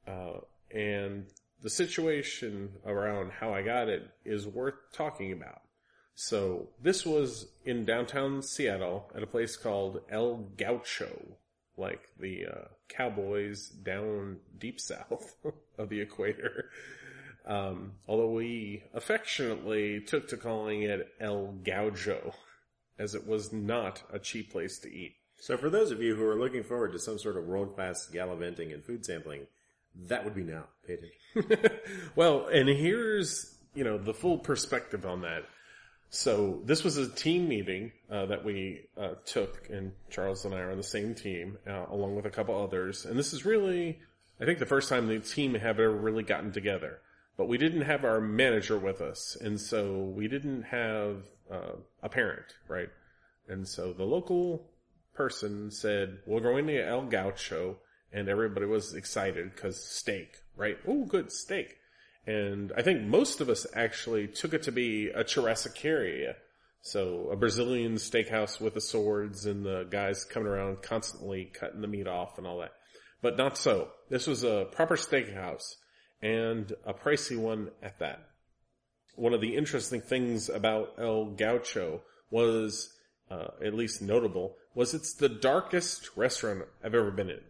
Uh, and the situation around how I got it is worth talking about. So this was in downtown Seattle at a place called El Gaucho, like the uh, cowboys down deep south of the equator. Um, although we affectionately took to calling it El Gaucho, as it was not a cheap place to eat. So for those of you who are looking forward to some sort of world-class gallivanting and food sampling, that would be now, Peyton. Well, and here's, you know, the full perspective on that. So this was a team meeting uh, that we uh, took, and Charles and I are on the same team, uh, along with a couple others. And this is really, I think, the first time the team have ever really gotten together. But we didn't have our manager with us, and so we didn't have uh, a parent, right? And so the local person said, we're going to El Gaucho, and everybody was excited because steak, right? Oh, good steak. And I think most of us actually took it to be a churrascaria, so a Brazilian steakhouse with the swords and the guys coming around constantly cutting the meat off and all that. But not so. This was a proper steakhouse, and a pricey one at that. One of the interesting things about El Gaucho was, uh, at least notable, was it's the darkest restaurant I've ever been in.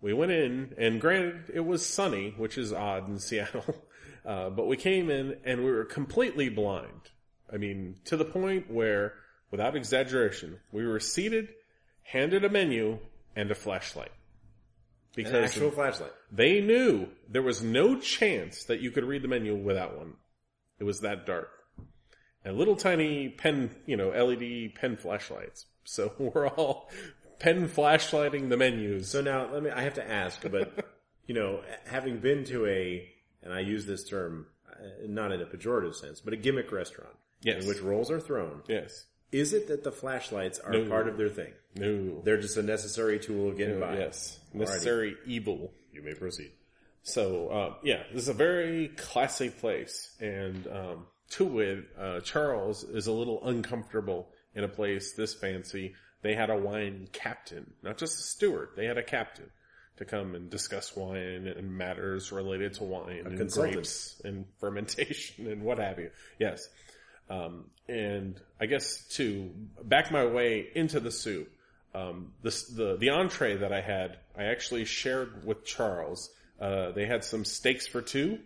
We went in, and granted, it was sunny, which is odd in Seattle, uh, but we came in, and we were completely blind. I mean, to the point where, without exaggeration, we were seated, handed a menu, and a flashlight. Because an actual flashlight. They knew there was no chance that you could read the menu without one. It was that dark. And little tiny pen, you know, L E D pen flashlights. So we're all pen flashlighting the menus. So now, let me, I have to ask, but, you know, having been to a, and I use this term not in a pejorative sense, but a gimmick restaurant. Yes. In which rolls are thrown. Yes. Is it that the flashlights are no. part of their thing? No. They're just a necessary tool of getting no, by. Yes. Necessary Alrighty. Evil. You may proceed. So, uh, yeah, this is a very classy place. And, um, to wit, uh, Charles is a little uncomfortable in a place this fancy. They had a wine captain, not just a steward. They had a captain to come and discuss wine and matters related to wine a and consultant. Grapes and fermentation and what have you. Yes. Um, and I guess to back my way into the soup, um, this, the, the entree that I had, I actually shared with Charles. Uh, they had some steaks for two.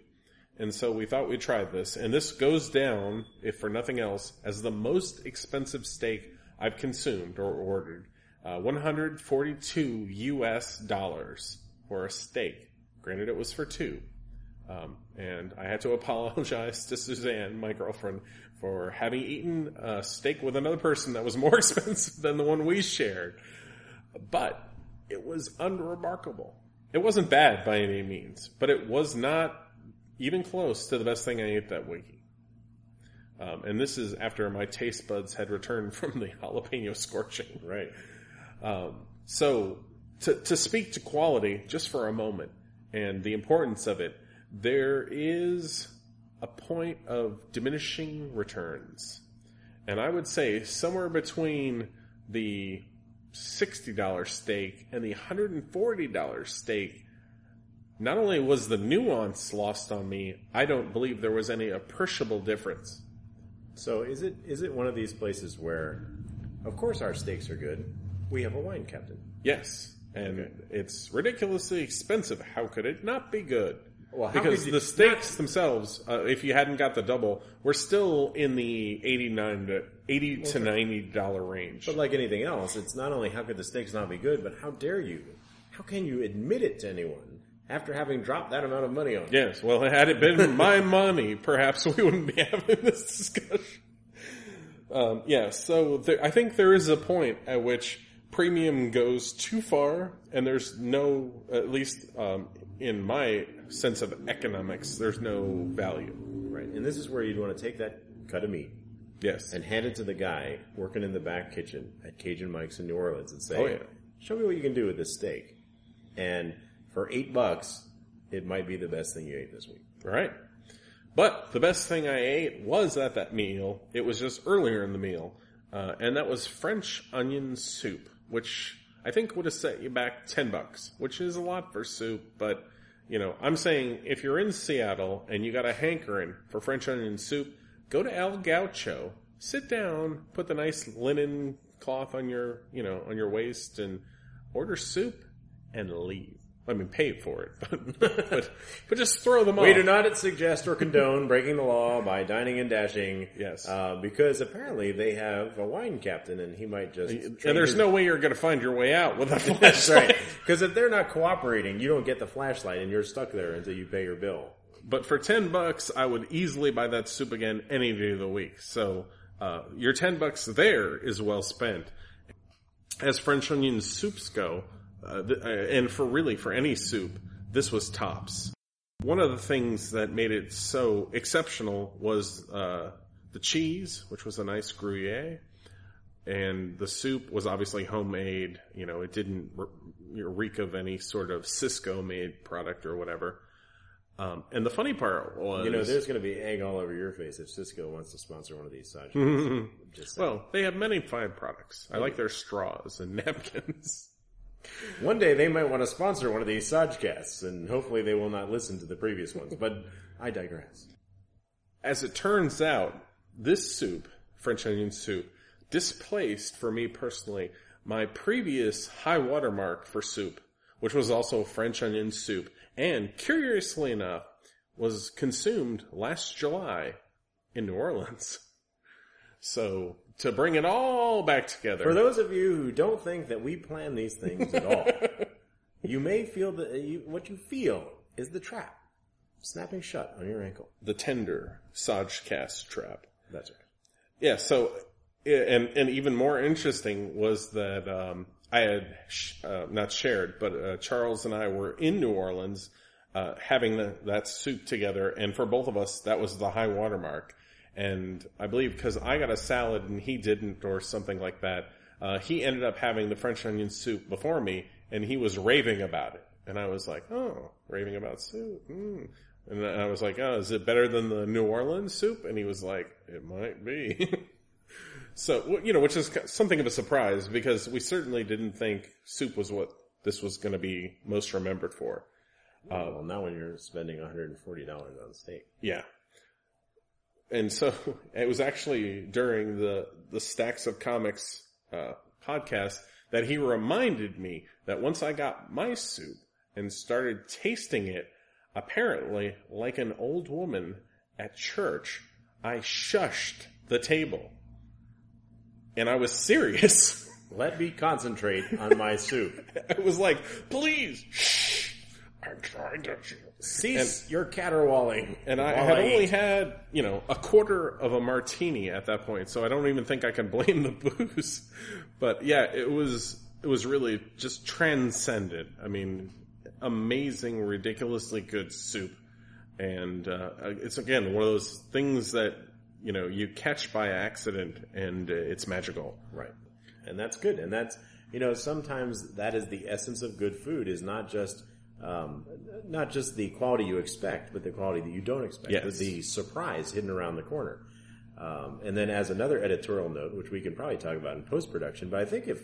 And so we thought we'd try this. And this goes down, if for nothing else, as the most expensive steak I've consumed or ordered. Uh, one hundred forty-two U S dollars for a steak. Granted, it was for two. Um, and I had to apologize to Suzanne, my girlfriend, for having eaten a steak with another person that was more expensive than the one we shared. But it was unremarkable. It wasn't bad by any means, but it was not even close to the best thing I ate that week. Um, and this is after my taste buds had returned from the jalapeno scorching, right? Um, so to, to speak to quality just for a moment and the importance of it, there is a point of diminishing returns. And I would say somewhere between the sixty dollar steak and the one hundred forty dollar steak, not only was the nuance lost on me, I don't believe there was any appreciable difference. So is it is it one of these places where, of course our steaks are good, we have a wine captain? Yes, and okay. It's ridiculously expensive. How could it not be good? Well, because the steaks not... themselves, uh, if you hadn't got the double, were still in the eighty-nine to eighty to ninety dollar range. But like anything else, it's not only how could the steaks not be good, but how dare you? How can you admit it to anyone after having dropped that amount of money on it? Yes, well, had it been my money, perhaps we wouldn't be having this discussion. Um, yeah, so there, I think there is a point at which premium goes too far, and there's no, at least um, in my sense of economics, there's no value. Right, and this is where you'd want to take that cut of meat. Yes. And hand it to the guy working in the back kitchen at Cajun Mike's in New Orleans and say, oh, yeah. Show me what you can do with this steak. And for eight bucks, it might be the best thing you ate this week. Right. But the best thing I ate was at that meal. It was just earlier in the meal. Uh, and that was French onion soup, which I think would have set you back ten bucks, which is a lot for soup. But, you know, I'm saying if you're in Seattle and you got a hankering for French onion soup, go to El Gaucho, sit down, put the nice linen cloth on your, you know, on your waist and order soup and leave. I mean, pay for it, but, but, but just throw them off. We do not suggest or condone breaking the law by dining and dashing. Yes. Uh, because apparently they have a wine captain and he might just... And there's his... no way you're going to find your way out without a flashlight. That's right. Because if they're not cooperating, you don't get the flashlight and you're stuck there until you pay your bill. But for ten bucks, I would easily buy that soup again any day of the week. So, uh, your ten bucks there is well spent. As French onion soups go, Uh, and for really, for any soup, this was tops. One of the things that made it so exceptional was uh, the cheese, which was a nice Gruyere. And the soup was obviously homemade. You know, it didn't reek of any sort of Cisco-made product or whatever. Um, and the funny part was... You know, there's going to be egg all over your face if Cisco wants to sponsor one of these sides. Mm-hmm. Well, they have many fine products. I mm-hmm. like their straws and napkins. One day they might want to sponsor one of these SajCasts, and hopefully they will not listen to the previous ones, but I digress. As it turns out, this soup, French onion soup, displaced, for me personally, my previous high watermark for soup, which was also French onion soup, and, curiously enough, was consumed last July in New Orleans. So... to bring it all back together. For those of you who don't think that we plan these things at all, you may feel that you, what you feel is the trap snapping shut on your ankle. The tender SajCast trap. That's right. Yeah, so, and and even more interesting was that um, I had, sh- uh, not shared, but uh, Charles and I were in New Orleans uh, having the, that soup together, and for both of us, that was the high watermark. And I believe because I got a salad and he didn't or something like that, uh, he ended up having the French onion soup before me, and he was raving about it. And I was like, oh, raving about soup. Mm. And I was like, oh, is it better than the New Orleans soup? And he was like, it might be. So, you know, which is something of a surprise because we certainly didn't think soup was what this was going to be most remembered for. Uh, well, now when you're spending one hundred forty dollars on steak. Yeah. And so it was actually during the, the Stacks of Comics uh, podcast that he reminded me that once I got my soup and started tasting it, apparently, like an old woman at church, I shushed the table. And I was serious. Let me concentrate on my soup. I was like, please, shh. I'm trying to cease and, your caterwauling. And I had I only had, you know, a quarter of a martini at that point, so I don't even think I can blame the booze. But yeah, it was it was really just transcendent. I mean, amazing, ridiculously good soup, and uh, it's again one of those things that you know you catch by accident, and uh, it's magical, right? And that's good, and that's you know sometimes that is the essence of good food is not just. Um, not just the quality you expect, but the quality that you don't expect. Yes. The surprise hidden around the corner. Um, and then as another editorial note, which we can probably talk about in post-production, but I think if,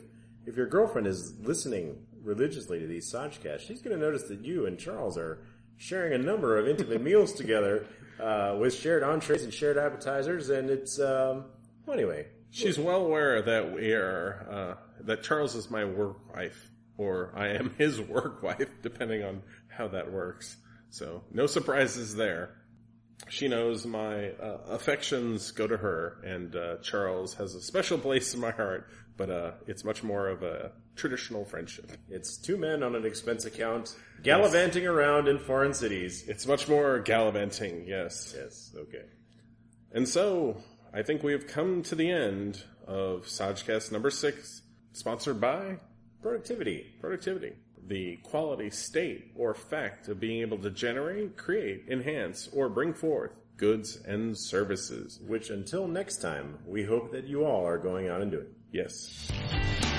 if your girlfriend is listening religiously to these SajCasts, she's going to notice that you and Charles are sharing a number of intimate meals together, uh, with shared entrees and shared appetizers, and it's, um, well, anyway. She's well aware that we are, uh, that Charles is my work wife. Or I am his work wife, depending on how that works. So no surprises there. She knows my uh, affections go to her, and uh, Charles has a special place in my heart, but uh, it's much more of a traditional friendship. It's two men on an expense account gallivanting yes. around in foreign cities. It's much more gallivanting, yes. Yes, okay. And so I think we have come to the end of SajCast number six, sponsored by... Productivity. Productivity. The quality, state, or fact of being able to generate, create, enhance, or bring forth goods and services. Which, until next time, we hope that you all are going out and doing. Yes.